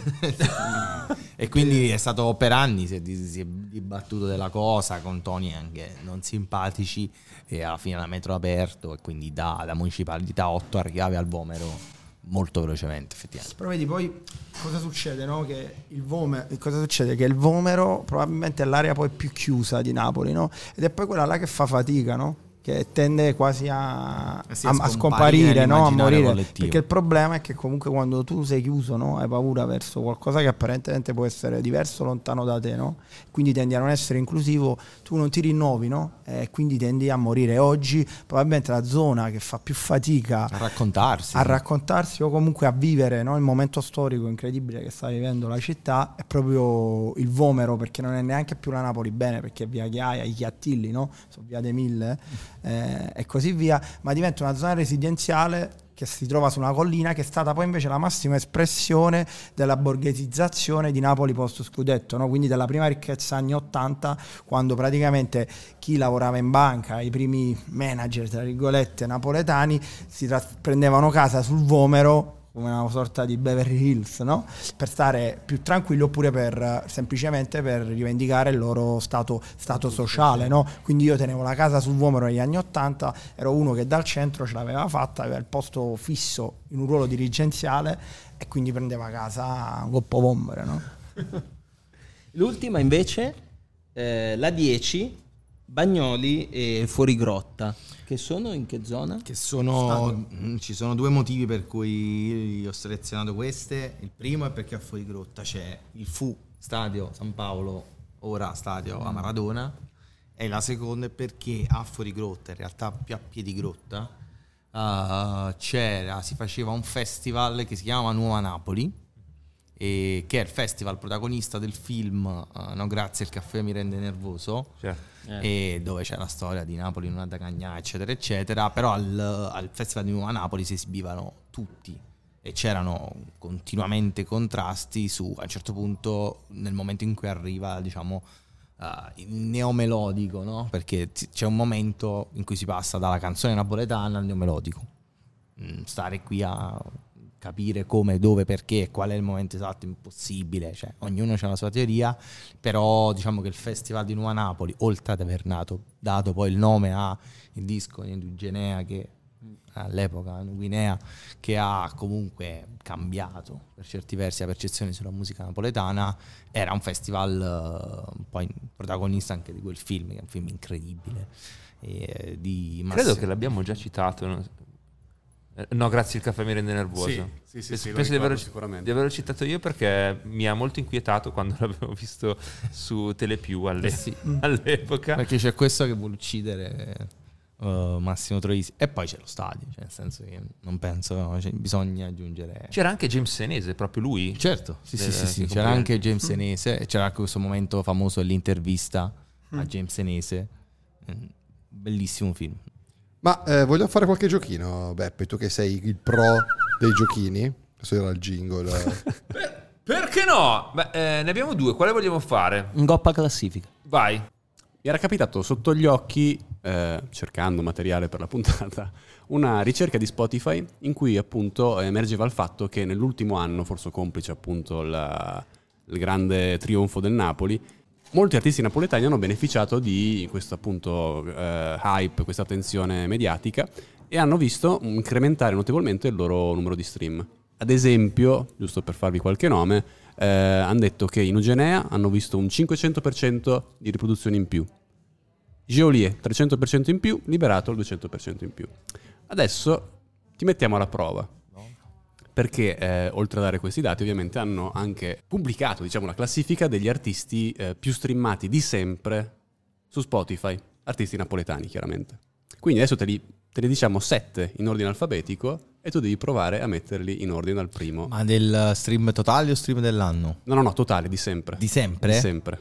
E quindi è stato per anni, si è dibattuto della cosa, con toni anche non simpatici, e alla fine la metro ha aperto, e quindi da Municipalità 8 arrivavi al Vomero molto velocemente, effettivamente. Però vedi poi cosa succede, no? Che il Vomero, cosa succede? Che il Vomero probabilmente è l'area poi più chiusa di Napoli, no? Ed è poi quella là che fa fatica, no? Che tende quasi a scomparire, no? A morire collettivo. Perché il problema è che comunque quando tu sei chiuso, no? Hai paura verso qualcosa che apparentemente può essere diverso, lontano da te, no? Quindi tendi a non essere inclusivo, tu non ti rinnovi, no? E quindi tendi a morire. Oggi probabilmente la zona che fa più fatica a raccontarsi o comunque a vivere, no? Il momento storico incredibile che sta vivendo la città è proprio il Vomero, perché non è neanche più la Napoli bene, perché via Chiaia, i Chiattilli, no? So, via dei Mille, e così via, ma diventa una zona residenziale che si trova su una collina, che è stata poi invece la massima espressione della borghesizzazione di Napoli post scudetto, no? Quindi della prima ricchezza anni 80, quando praticamente chi lavorava in banca, i primi manager tra virgolette napoletani, prendevano casa sul Vomero, come una sorta di Beverly Hills, no? Per stare più tranquilli, oppure per semplicemente per rivendicare il loro stato sociale, no? Quindi io tenevo la casa sul Vomero negli anni 80, ero uno che dal centro ce l'aveva fatta, aveva il posto fisso in un ruolo dirigenziale e quindi prendeva casa un coppo Vomero, no? L'ultima invece, la 10, Bagnoli e Fuorigrotta. Che sono in che zona? Ci sono due motivi per cui ho selezionato queste. Il primo è perché a Fuorigrotta c'è il stadio San Paolo, ora stadio a Maradona, e la seconda è perché a Fuorigrotta, in realtà più a Piedigrotta, si faceva un festival che si chiamava Nuova Napoli, e che è il festival protagonista del film No grazie, il caffè mi rende nervoso, e dove c'è la storia di Napoli in una da cagnà, eccetera eccetera. Però al festival di Nuova Napoli si esibivano tutti e c'erano continuamente contrasti su, a un certo punto, nel momento in cui arriva, diciamo, il neomelodico, no? Perché c'è un momento in cui si passa dalla canzone napoletana al neomelodico. Stare qui a capire come, dove, perché e qual è il momento esatto, impossibile, cioè ognuno ha la sua teoria. Però diciamo che il Festival di Nuova Napoli, oltre ad aver dato poi il nome al disco di Guinea, che all'epoca Guinea, che ha comunque cambiato per certi versi la percezione sulla musica napoletana, era un festival poi protagonista anche di quel film, che è un film incredibile, di Massi. Credo che l'abbiamo già citato, No grazie, il caffè mi rende nervoso. Sì, penso di averlo citato io, perché mi ha molto inquietato quando l'avevo visto su Telepiù all'epoca, perché c'è questo che vuole uccidere Massimo Troisi, e poi c'è lo stadio, cioè, nel senso che non penso, bisogna aggiungere. C'era anche James Senese, proprio lui, certo, sì, c'era anche James Senese, e c'era anche questo momento famoso dell'intervista a James Senese, bellissimo film. Ma vogliamo fare qualche giochino, Beppe, tu che sei il pro dei giochini? Questo era il jingle. Perché no? Beh, ne abbiamo due, quale vogliamo fare? Un goppa classifica. Vai. Mi era capitato sotto gli occhi, cercando materiale per la puntata, una ricerca di Spotify in cui appunto emergeva il fatto che nell'ultimo anno, forse complice appunto il grande trionfo del Napoli, molti artisti napoletani hanno beneficiato di questo appunto hype, questa attenzione mediatica, e hanno visto incrementare notevolmente il loro numero di stream. Ad esempio, giusto per farvi qualche nome, hanno detto che in Ogenea hanno visto un 500% di riproduzioni in più, Geolie 300% in più, Liberato il 200% in più. Adesso ti mettiamo alla prova, perché oltre a dare questi dati ovviamente hanno anche pubblicato, diciamo, la classifica degli artisti più streamati di sempre su Spotify, artisti napoletani chiaramente. Quindi adesso te ne diciamo 7 in ordine alfabetico e tu devi provare a metterli in ordine al primo. Ma del stream totale o stream dell'anno? No, totale, di sempre. Di sempre? Di sempre.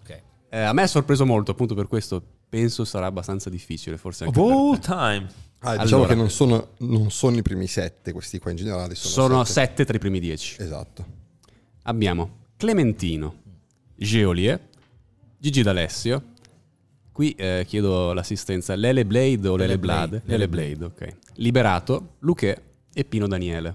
Ok. A me è sorpreso molto, appunto per questo penso sarà abbastanza difficile, forse anche per te. Diciamo che non sono i primi 7 questi qua in generale. Sono 7 tra i primi 10. Esatto. Abbiamo Clementino, Geolier, Gigi D'Alessio. Qui chiedo l'assistenza. Lele Blade o Lele Blade? Lele Blade, ok. Liberato, Luché e Pino Daniele.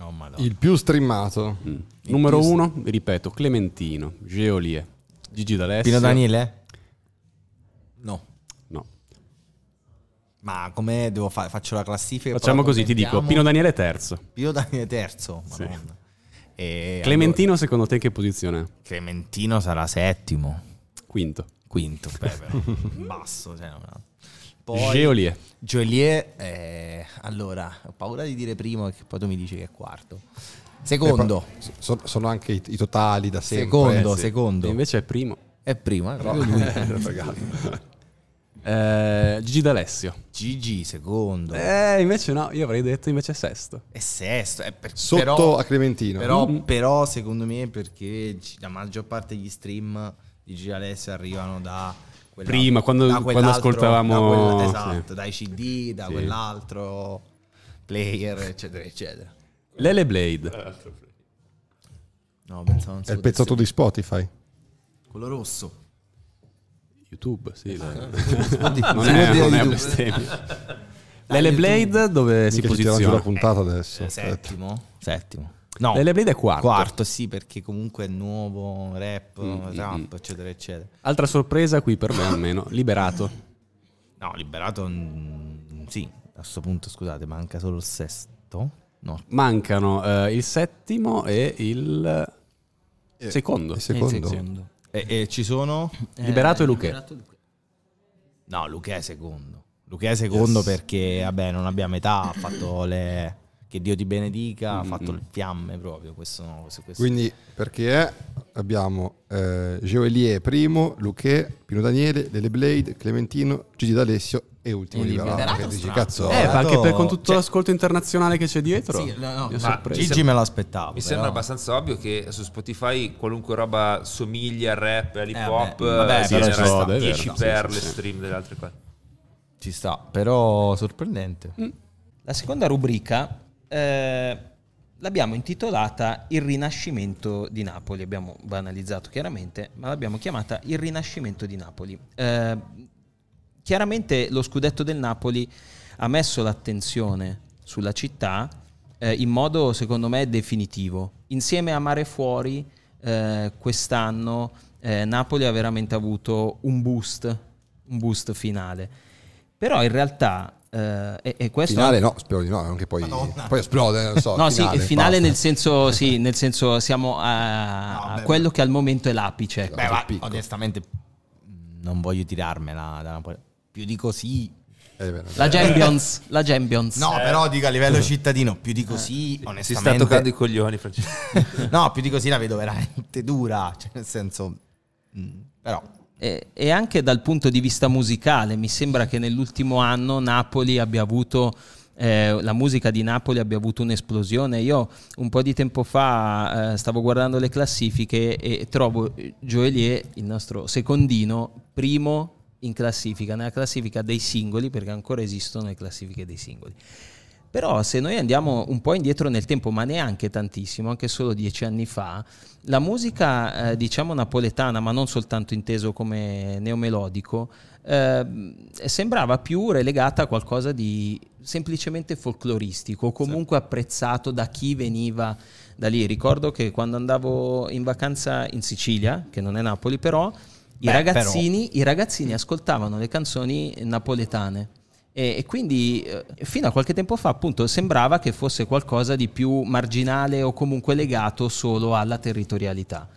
Oh, Madonna. Il più streamato. Numero 1, ripeto, Clementino, Geolier, Gigi D'Alessio. Pino Daniele? No. Ma come devo fare? Faccio la classifica? Facciamo così, ti dico. Pino Daniele terzo. Pino Daniele terzo? Madonna. Sì. E Clementino allora, secondo te che posizione è? Clementino sarà settimo. Quinto, basso. Cioè, no. Poi Geolier allora, ho paura di dire primo, che poi tu mi dici che è quarto. Secondo. Sono anche i totali da sempre. Secondo. E invece è primo. È primo, Gigi D'Alessio. Gigi secondo. Invece no, io avrei detto invece sesto. È sesto, sotto però, a Clementino. Però secondo me, perché la maggior parte degli stream di Gigi D'Alessio arrivano da quella, prima, quando ascoltavamo da esatto, sì. Dai CD, da sì. Quell'altro player, eccetera, eccetera. Lele Blade. No, pensavo non so. È il pezzotto di Spotify. Quello rosso. YouTube, sì. Non è un bestemmia. Lele Blade dove si posiziona? La puntata adesso. Settimo. No, Lele Blade è quarto. Quarto, sì, perché comunque è nuovo, rap, eccetera, eccetera. Altra sorpresa qui per me almeno, Liberato. No, Liberato sì, a questo punto scusate, manca solo il sesto. No. Mancano il settimo e il secondo. Il secondo. Sì. E ci sono Liberato e Luché. No, Luché è secondo. Luché è secondo perché vabbè, non abbia metà, ha fatto le Che Dio ti benedica, ha fatto le fiamme proprio, questo. Quindi perché abbiamo Geolier primo, Luché, Pino Daniele, Lele Blade, Clementino, Gigi D'Alessio e ultimo Liberato. Cazzo. Anche per con tutto l'ascolto internazionale che c'è dietro. Sì, no, Gigi me l'aspettavo. Mi sembra abbastanza ovvio che su Spotify qualunque roba somiglia al rap, all'hip hop, genera 10 per le stream delle altre cose. Ci sta, però sorprendente. La seconda rubrica l'abbiamo intitolata Il Rinascimento di Napoli. Abbiamo banalizzato chiaramente, ma l'abbiamo chiamata Il Rinascimento di Napoli. Chiaramente lo scudetto del Napoli ha messo l'attenzione sulla città in modo, secondo me, definitivo. Insieme a Mare Fuori quest'anno Napoli ha veramente avuto un boost finale. Però in realtà e questo finale no, spero di no, anche poi esplode, non so. No, finale, sì, finale nel senso, sì, nel senso siamo a quello che al momento è l'apice. Beh, va, onestamente non voglio tirarmela da Napoli. Più di così. La Champions. No, però dico a livello cittadino, più di così, onestamente. Si sta toccando i coglioni, Francesco. No, più di così la vedo veramente dura, cioè, nel senso però e anche dal punto di vista musicale mi sembra che nell'ultimo anno Napoli abbia avuto la musica di Napoli abbia avuto un'esplosione. Io un po' di tempo fa stavo guardando le classifiche e trovo Geolier, il nostro secondino, primo in classifica, nella classifica dei singoli, perché ancora esistono le classifiche dei singoli. Però se noi andiamo un po' indietro nel tempo, ma neanche tantissimo, anche solo 10 anni fa, la musica diciamo napoletana, ma non soltanto inteso come neomelodico, sembrava più relegata a qualcosa di semplicemente folcloristico, comunque apprezzato da chi veniva da lì. Ricordo che quando andavo in vacanza in Sicilia, che non è Napoli però, i ragazzini ascoltavano le canzoni napoletane. E quindi fino a qualche tempo fa appunto sembrava che fosse qualcosa di più marginale o comunque legato solo alla territorialità.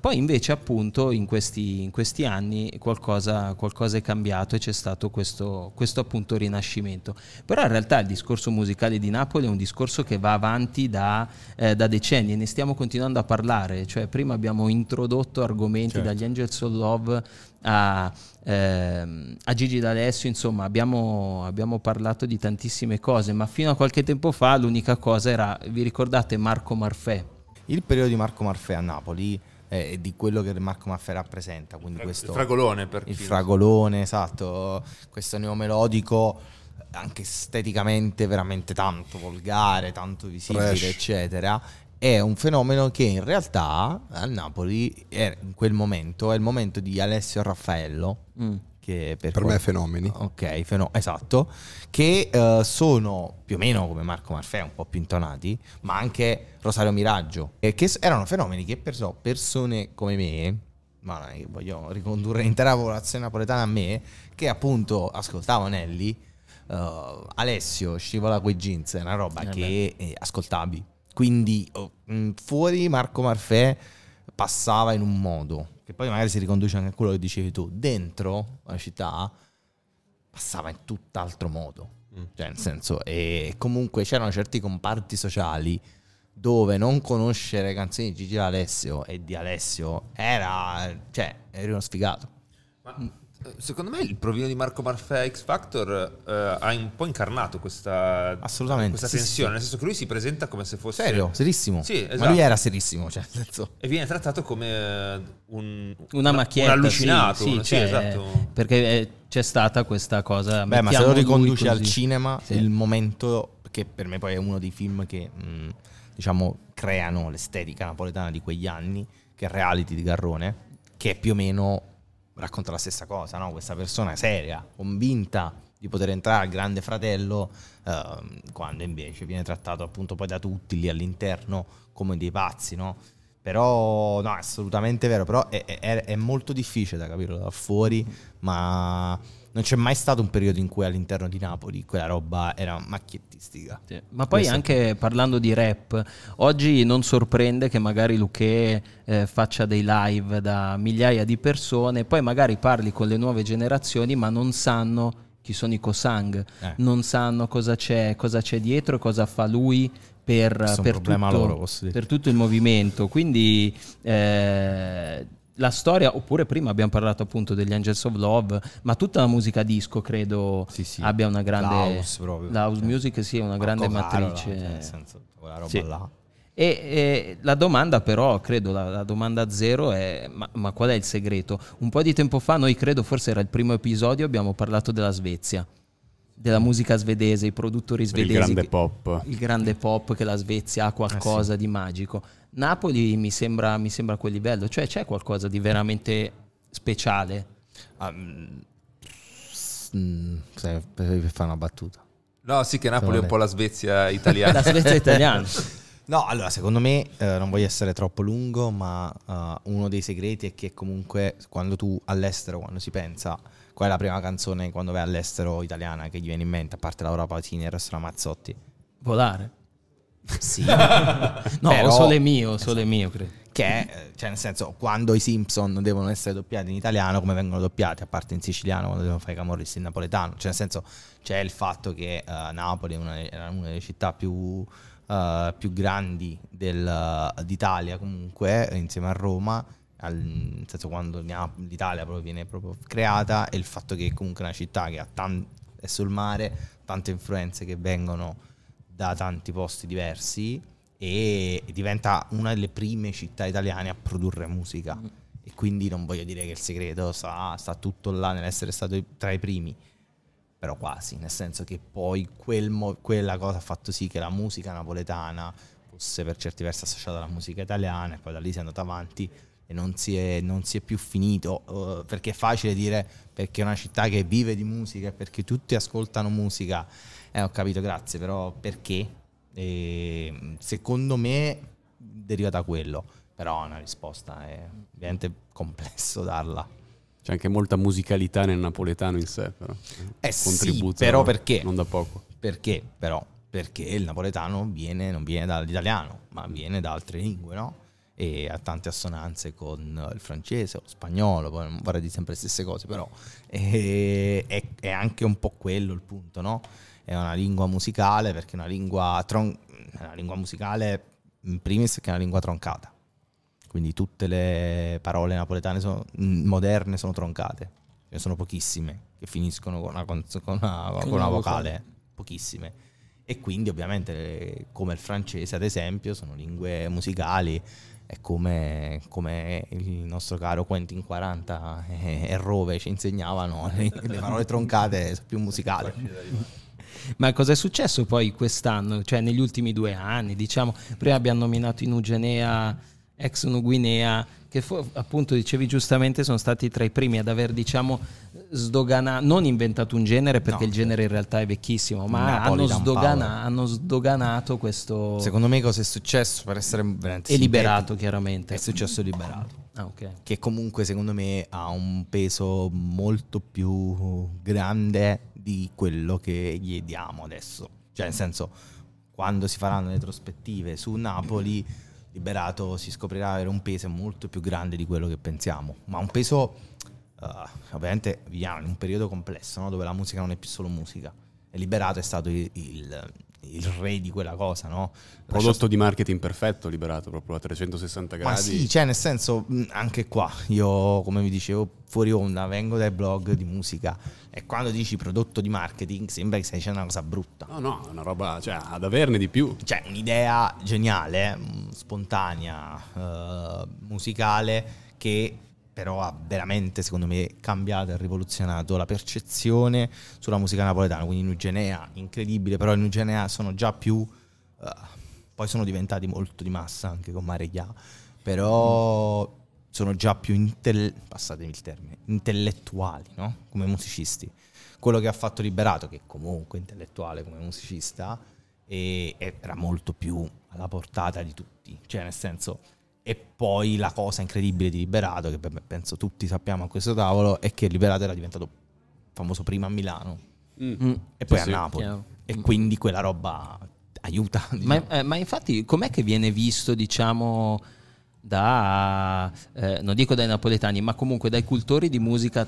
Poi invece appunto in questi anni qualcosa è cambiato e c'è stato questo appunto rinascimento. Però in realtà il discorso musicale di Napoli è un discorso che va avanti da decenni e ne stiamo continuando a parlare. Cioè prima abbiamo introdotto argomenti, certo, dagli Angels of Love a Gigi D'Alessio, insomma abbiamo parlato di tantissime cose, ma fino a qualche tempo fa l'unica cosa era, vi ricordate Marco Marfè? Il periodo di Marco Marfè a Napoli e di quello che Marco Marfè rappresenta, quindi questo, il fragolone, esatto, questo neomelodico, anche esteticamente veramente tanto volgare, tanto visibile, fresh, eccetera. È un fenomeno che in realtà a Napoli in quel momento è il momento di Alessio Raffaello, che per me è fenomeni. Ok, esatto, che sono più o meno come Marco Marfè, un po' più intonati, ma anche Rosario Miraggio, che erano fenomeni che persone come me, ma voglio ricondurre l'intera popolazione napoletana a me, che appunto ascoltavo Nelly, Alessio Scivola coi jeans, è una roba che ascoltavi. Quindi fuori Marco Marfè passava in un modo che poi magari si riconduce anche a quello che dicevi tu, dentro la città passava in tutt'altro modo, cioè nel senso, e comunque c'erano certi comparti sociali dove non conoscere canzoni di Gigi D'Alessio e di Alessio eri uno sfigato. Ma secondo me il provino di Marco Marfè X Factor ha un po' incarnato questa tensione, sì. Nel senso che lui si presenta come se fosse serissimo, sì, esatto. Ma lui era serissimo, cioè, nel senso. E viene trattato come una macchietta, un allucinato, sì, cioè, esatto. Perché c'è stata questa cosa. Beh, ma se lo riconduci al cinema, sì, il momento che per me poi è uno dei film che diciamo creano l'estetica napoletana di quegli anni, che è Reality di Garrone, che è più o meno racconta la stessa cosa, no? Questa persona seria, convinta di poter entrare al Grande Fratello, quando invece viene trattato appunto poi da tutti lì all'interno come dei pazzi, no? Però no, è assolutamente vero, però è molto difficile da capirlo da fuori, ma non c'è mai stato un periodo in cui all'interno di Napoli quella roba era macchiettistica. Sì. Ma poi anche parlando di rap, oggi non sorprende che magari Luché faccia dei live da migliaia di persone, poi magari parli con le nuove generazioni ma non sanno chi sono i Cosang, non sanno cosa c'è dietro, cosa fa lui per tutto il movimento. Quindi la storia, oppure prima abbiamo parlato appunto degli Angels of Love, ma tutta la musica disco credo abbia una grande house music, sì, una grande matrice, nel senso, quella roba là. E la domanda però, credo la domanda zero è ma qual è il segreto? Un po' di tempo fa noi, credo forse era il primo episodio, abbiamo parlato della Svezia, della musica svedese, i produttori svedesi, il grande pop che la Svezia ha qualcosa di magico. Napoli mi sembra quel livello, cioè c'è qualcosa di veramente speciale. Per fare una battuta, no, sì, che Napoli è un po' la Svezia italiana. La Svezia italiana. No, allora secondo me, non voglio essere troppo lungo, ma uno dei segreti è che comunque quando tu all'estero, quando si pensa qual è la prima canzone quando vai all'estero italiana che gli viene in mente, a parte Laura Pausini e Rossana Mazzotti? Volare. Sì. No, però, Sole mio, credo. Che, cioè nel senso, quando i Simpson devono essere doppiati in italiano, come vengono doppiati? A parte in siciliano, quando devono fare i camorristi in napoletano. Cioè nel senso, c'è il fatto che Napoli era una delle città più grandi d'Italia, comunque, insieme a Roma, nel senso, quando l'Italia proprio viene proprio creata, e il fatto che comunque è una città che è sul mare, tante influenze che vengono da tanti posti diversi, e diventa una delle prime città italiane a produrre musica, e quindi non voglio dire che il segreto sta tutto là nell'essere stato tra i primi, però quasi, nel senso che poi quella cosa ha fatto sì che la musica napoletana fosse per certi versi associata alla musica italiana, e poi da lì si è andata avanti. Non si è più finito, perché è facile dire perché è una città che vive di musica, perché tutti ascoltano musica, ho capito, grazie, però perché? Secondo me deriva da quello, però una risposta è ovviamente complesso darla. C'è anche molta musicalità nel napoletano in sé, però contributo, sì, però perché? Non da poco. Perché però? Perché il napoletano non viene dall'italiano, ma viene da altre lingue, no? e ha tante assonanze con il francese o lo spagnolo, non vorrei dire sempre le stesse cose, però è anche un po' quello il punto, no? È una lingua musicale, perché è una lingua musicale in primis, che è una lingua troncata, quindi tutte le parole napoletane moderne sono troncate, ce ne sono pochissime che finiscono con una vocale, pochissime. E quindi ovviamente, come il francese ad esempio, sono lingue musicali, è come il nostro caro Quentin 40 e Rove ci insegnavano, le parole troncate sono più musicali. Ma cosa è successo poi quest'anno, cioè negli ultimi 2 anni, diciamo? Prima abbiamo nominato Inugenea, ex Guinea, che appunto dicevi giustamente sono stati tra i primi ad aver, diciamo, non inventato un genere, perché il genere in realtà è vecchissimo, ma hanno sdoganato questo. Secondo me cosa è successo, per essere veramente, e Liberato chiaramente è successo Liberato, che comunque secondo me ha un peso molto più grande di quello che gli diamo adesso, cioè nel senso, quando si faranno le retrospettive su Napoli, Liberato si scoprirà avere un peso molto più grande di quello che pensiamo, ma un peso ovviamente viviamo in un periodo complesso, no? Dove la musica non è più solo musica, e Liberato è stato il re di quella cosa, no? Prodotto di marketing perfetto, Liberato, proprio a 360 gradi. Ma sì, cioè nel senso, anche qua io, come vi dicevo fuori onda, vengo dai blog di musica, e quando dici prodotto di marketing sembra che stai dicendo una cosa brutta. No, una roba, cioè, ad averne di più, cioè un'idea geniale, spontanea, musicale, che però ha veramente, secondo me, cambiato e rivoluzionato la percezione sulla musica napoletana. Quindi Inugenea, incredibile, però Inugenea sono già più poi sono diventati molto di massa anche con Mareglia, però sono già più passatemi il termine, intellettuali, no? Come musicisti. Quello che ha fatto Liberato, che comunque è intellettuale come musicista, era molto più alla portata di tutti, cioè nel senso. E poi la cosa incredibile di Liberato, che penso tutti sappiamo a questo tavolo, è che Liberato era diventato famoso prima a Milano e poi a Napoli, chiaro. E quindi quella roba aiuta, diciamo. Ma infatti com'è che viene visto, diciamo, da non dico dai napoletani, ma comunque dai cultori di musica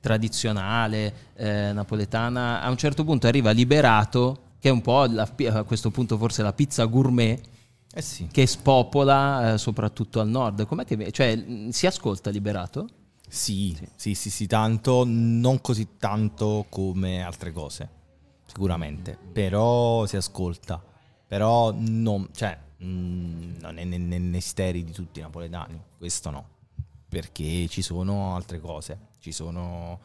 tradizionale napoletana? A un certo punto arriva Liberato, che è un po' a questo punto forse la pizza gourmet, sì, che spopola soprattutto al nord. Com'è che, cioè, si ascolta Liberato? Sì, tanto, non così tanto come altre cose sicuramente, però si ascolta, però non, cioè, non è nei steri di tutti i napoletani, questo no, perché ci sono altre cose, ci sono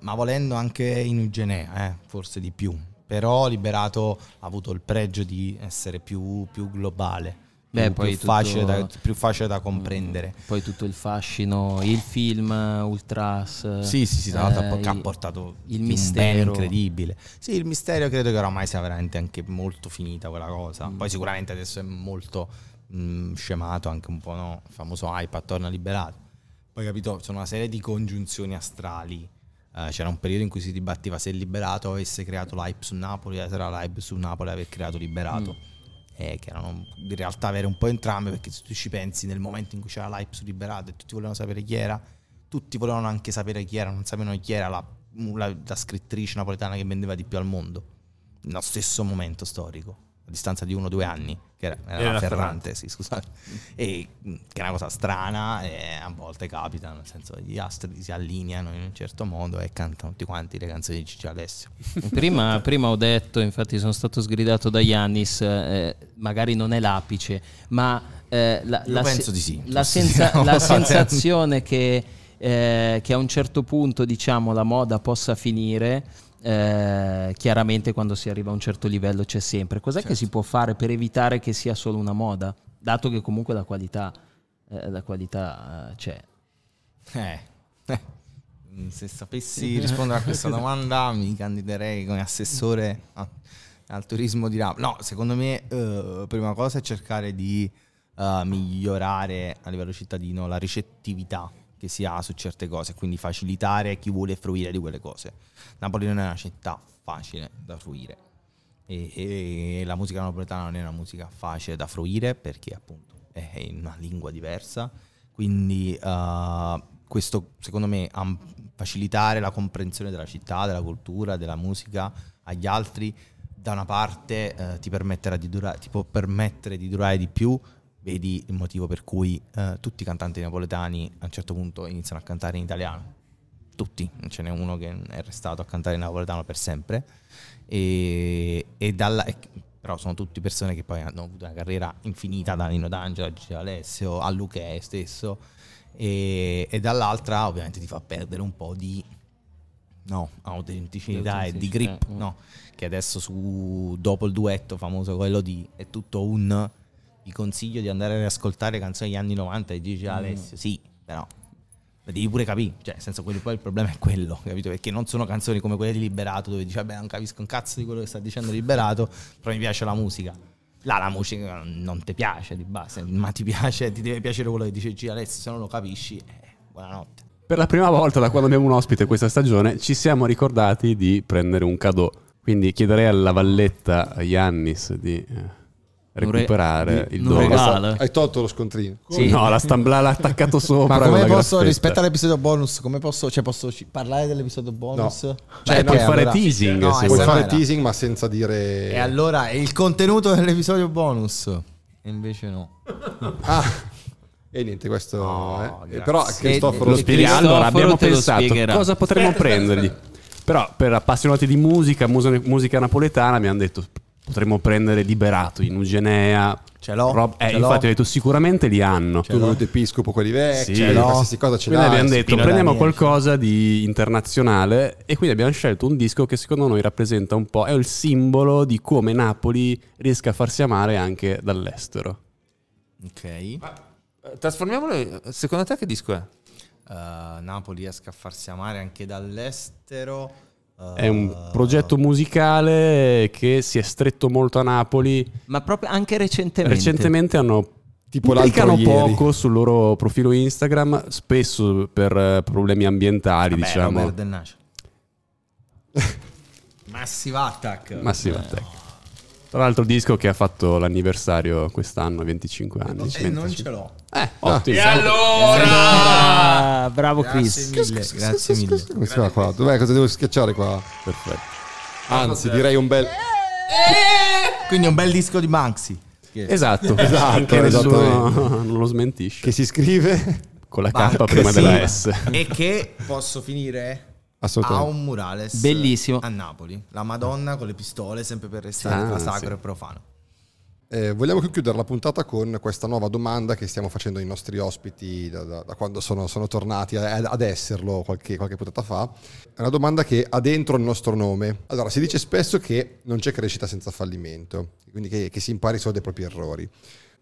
ma volendo anche Inugenea, forse di più. Però Liberato ha avuto il pregio di essere più globale, più facile da comprendere. Poi tutto il fascino, il film Ultras. Sì, tra l'altro che ha portato il mistero incredibile. Sì, il mistero credo che oramai sia veramente anche molto finita quella cosa. Poi sicuramente adesso è molto scemato anche un po', no? Il famoso hype attorno a Liberato. Poi, capito, sono una serie di congiunzioni astrali. C'era un periodo in cui si dibatteva se Liberato avesse creato l'hype su Napoli, era l'hype su Napoli aver creato Liberato, che erano in realtà vere un po' entrambe, perché se tu ci pensi, nel momento in cui c'era l'hype su Liberato e tutti volevano sapere chi era, tutti volevano anche sapere chi era, non sapevano chi era la scrittrice napoletana che vendeva di più al mondo nello stesso momento storico, a distanza di 1 o 2 anni, che era Ferrante, sì, scusate, e che è una cosa strana, e a volte capita, nel senso, gli astri si allineano in un certo modo e cantano tutti quanti le canzoni di Gigi D'Alessio. Prima ho detto, infatti sono stato sgridato da Yannis, magari non è l'apice, ma penso di sì, la sensazione che a un certo punto, diciamo, la moda possa finire. Chiaramente quando si arriva a un certo livello c'è sempre. Cos'è che si può fare per evitare che sia solo una moda, dato che comunque la qualità c'è? Se sapessi rispondere a questa domanda mi candiderei come assessore al turismo di Napoli. No, secondo me prima cosa è cercare di migliorare a livello cittadino la ricettività che si ha su certe cose, quindi facilitare chi vuole fruire di quelle cose. Napoli non è una città facile da fruire, e la musica napoletana non è una musica facile da fruire perché appunto è in una lingua diversa, quindi questo secondo me facilitare la comprensione della città, della cultura, della musica agli altri da una parte ti permetterà di durare, ti può permettere di durare di più. Vedi il motivo per cui tutti i cantanti napoletani a un certo punto iniziano a cantare in italiano, tutti, non ce n'è uno che è restato a cantare in napoletano per sempre, però sono tutti persone che poi hanno avuto una carriera infinita, da Nino D'Angelo a Gigi D'Alessio a Luchè stesso, e dall'altra ovviamente ti fa perdere un po' di autenticità e di grip, no? Che adesso dopo il duetto famoso quello di è tutto un ti consiglio di andare ad ascoltare canzoni degli anni 90 di Gigi D'Alessio, sì, però le devi pure capire, cioè nel senso quelli, poi il problema è quello, capito? Perché non sono canzoni come quelle di Liberato dove dici vabbè non capisco un cazzo di quello che sta dicendo Liberato, però mi piace la musica. Là la musica non ti piace di base, ma ti piace, ti deve piacere quello che dice Gigi D'Alessio, se non lo capisci, buonanotte. Per la prima volta da quando abbiamo un ospite questa stagione ci siamo ricordati di prendere un cadeau, quindi chiederei alla Valletta Iannis di recuperare il dono. Hai tolto lo scontrino? Sì. No, l'ha attaccato sopra. Ma come posso rispetto all'episodio bonus? Come posso, cioè posso parlare dell'episodio bonus? No. Cioè puoi fare teasing, puoi fare teasing ma senza dire. E allora il contenuto dell'episodio bonus? E invece no. E niente, questo però Cristoforo lo spiegando, abbiamo pensato cosa potremmo prendergli. Però per appassionati di musica napoletana abbiamo detto potremmo prendere Liberato in Ugenea. Ce l'ho. Infatti ho detto sicuramente li hanno. Tu non Episcopo quelli vecchi. Sì. Qualsiasi cosa ce l'ha. Quindi abbiamo detto prendiamo qualcosa di internazionale e quindi abbiamo scelto un disco che secondo noi rappresenta un po', è il simbolo di come Napoli riesca a farsi amare anche dall'estero. Ok. Trasformiamolo, secondo te che disco è? Napoli riesca a farsi amare anche dall'estero. È un progetto musicale che si è stretto molto a Napoli, ma proprio anche recentemente hanno tipo pubblicano poco sul loro profilo Instagram, spesso per problemi ambientali. Vabbè, diciamo Massive Attack. Tra l'altro il disco che ha fatto l'anniversario quest'anno, 25 anni. Non ce l'ho. Ottimo. E allora! Bravo Chris. Grazie mille. Cosa devo schiacciare qua? Perfetto. Anzi, direi un bel... Quindi un bel disco di Banksy. Esatto. Che nessuno non lo smentisce. Che si scrive con la K prima della S. E che posso finire... ha un murales bellissimo a Napoli, la Madonna con le pistole, sempre per restare tra sacro e profano. Vogliamo chiudere la puntata con questa nuova domanda che stiamo facendo ai nostri ospiti da quando sono tornati ad esserlo qualche puntata fa. È una domanda che ha dentro il nostro nome. Allora, si dice spesso che non c'è crescita senza fallimento, quindi che si impari solo dai propri errori.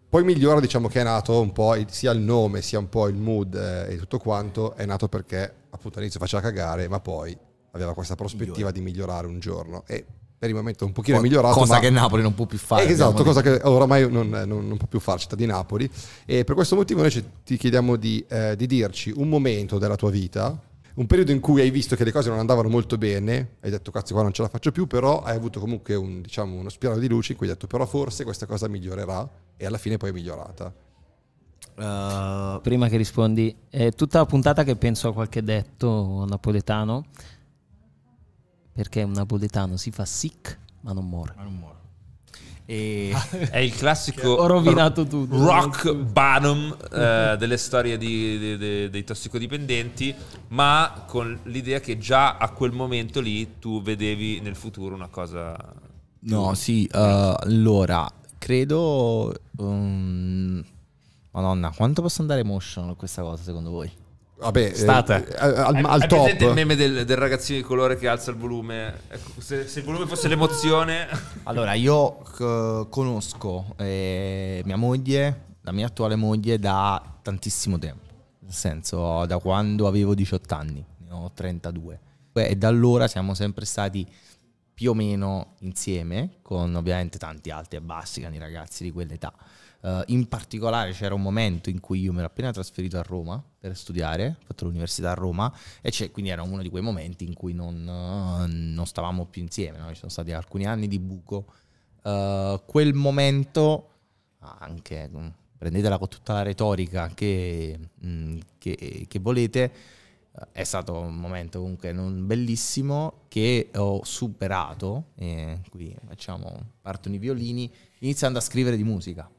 Poi migliora, diciamo che è nato un po' sia il nome sia un po' il mood e tutto quanto, è nato perché appunto all'inizio faceva cagare ma poi aveva questa prospettiva di migliorare un giorno e per il momento un pochino è migliorato. Cosa che Napoli non può più fare. Esatto, cosa che oramai non può più fare città di Napoli, e per questo motivo noi ti chiediamo di dirci un momento della tua vita, un periodo in cui hai visto che le cose non andavano molto bene, hai detto cazzo qua non ce la faccio più, però hai avuto comunque uno spiraglio di luce in cui hai detto però forse questa cosa migliorerà, e alla fine poi è migliorata. Prima che rispondi, è tutta la puntata che penso a qualche detto napoletano, perché un napoletano si fa sick ma non muore. E è il classico ho rovinato tutto rock bottom delle storie dei tossicodipendenti, ma con l'idea che già a quel momento lì tu vedevi nel futuro una cosa. Allora credo Madonna, quanto posso andare emotional questa cosa secondo voi? Vabbè, al top. Vedete il meme del ragazzino di colore che alza il volume? Ecco, se il volume fosse l'emozione. Allora, io conosco mia moglie, la mia attuale moglie, da tantissimo tempo. Nel senso, da quando avevo 18 anni, ne ho 32. E da allora siamo sempre stati più o meno insieme, con ovviamente tanti alti e bassi, con i ragazzi di quell'età. In particolare c'era un momento in cui io mi ero appena trasferito a Roma per studiare, ho fatto l'università a Roma, e quindi era uno di quei momenti in cui non stavamo più insieme, no? Ci sono stati alcuni anni di buco. Quel momento, anche prendetela con tutta la retorica che volete, è stato un momento comunque non bellissimo che ho superato, qui facciamo, partono i violini, iniziando a scrivere di musica.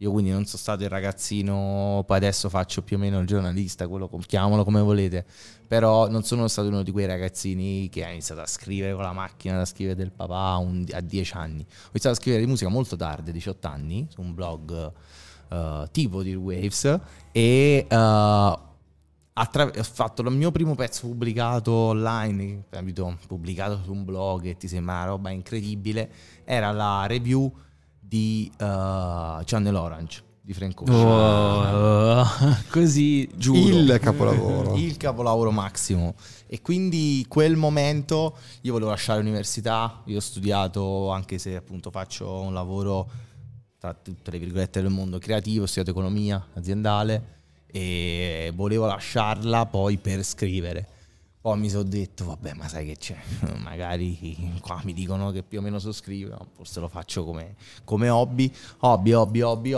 Io quindi non sono stato il ragazzino, poi adesso faccio più o meno il giornalista, quello, chiamalo come volete, però non sono stato uno di quei ragazzini che ha iniziato a scrivere con la macchina da scrivere del papà a 10 anni. Ho iniziato a scrivere di musica molto tardi, a 18 anni, su un blog tipo di Waves, e ho fatto il mio primo pezzo pubblicato online, capito? Pubblicato su un blog, e ti sembra una roba incredibile, era la review di Channel Orange di Franco Ricciardi. Così, giuro, il capolavoro massimo. E quindi quel momento io volevo lasciare l'università, io ho studiato, anche se appunto faccio un lavoro tra tutte le virgolette del mondo creativo, ho studiato economia aziendale e volevo lasciarla poi per scrivere. Poi mi sono detto, vabbè, ma sai che c'è, magari qua mi dicono che più o meno so scrivere, forse lo faccio come hobby.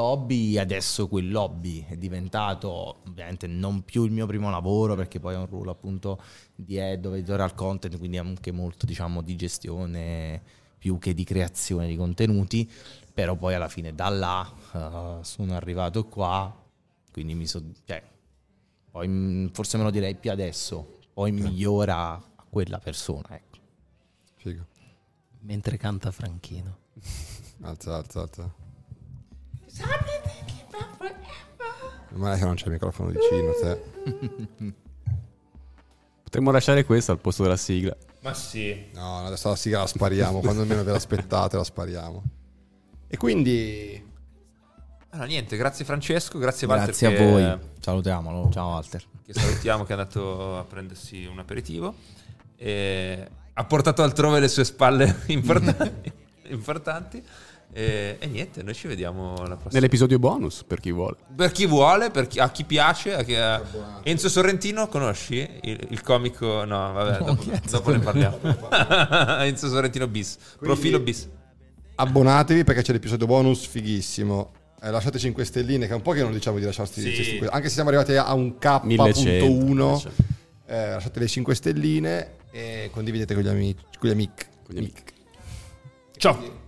Adesso quell'hobby è diventato ovviamente non più il mio primo lavoro, perché poi è un ruolo appunto di editorial content, quindi anche molto, diciamo, di gestione più che di creazione di contenuti, però poi alla fine da là sono arrivato qua, quindi poi forse me lo direi più adesso. Poi migliora a quella persona, ecco. Figo. Mentre canta Franchino. Alza. Ma non c'è il microfono vicino te. Potremmo lasciare questo al posto della sigla. Ma sì. No, adesso la sigla la spariamo, quando almeno ve l'aspettate la spariamo. E quindi... Allora, niente, grazie Francesco, grazie Walter. Grazie a voi, salutiamolo, ciao Walter. Che salutiamo, che è andato a prendersi un aperitivo e ha portato altrove le sue spalle importanti. E niente, noi ci vediamo la prossima. Nell'episodio bonus, per chi vuole. A chi piace, Enzo Sorrentino, conosci? Il comico, no vabbè, dopo ne parliamo. Enzo Sorrentino bis, quindi, profilo bis. Abbonatevi perché c'è l'episodio bonus fighissimo. Lasciateci 5 stelline, che è un po' che non diciamo di lasciarsi, sì. Anche se siamo arrivati a un K.1, lasciate le 5 stelline e condividete con gli amici. Ciao.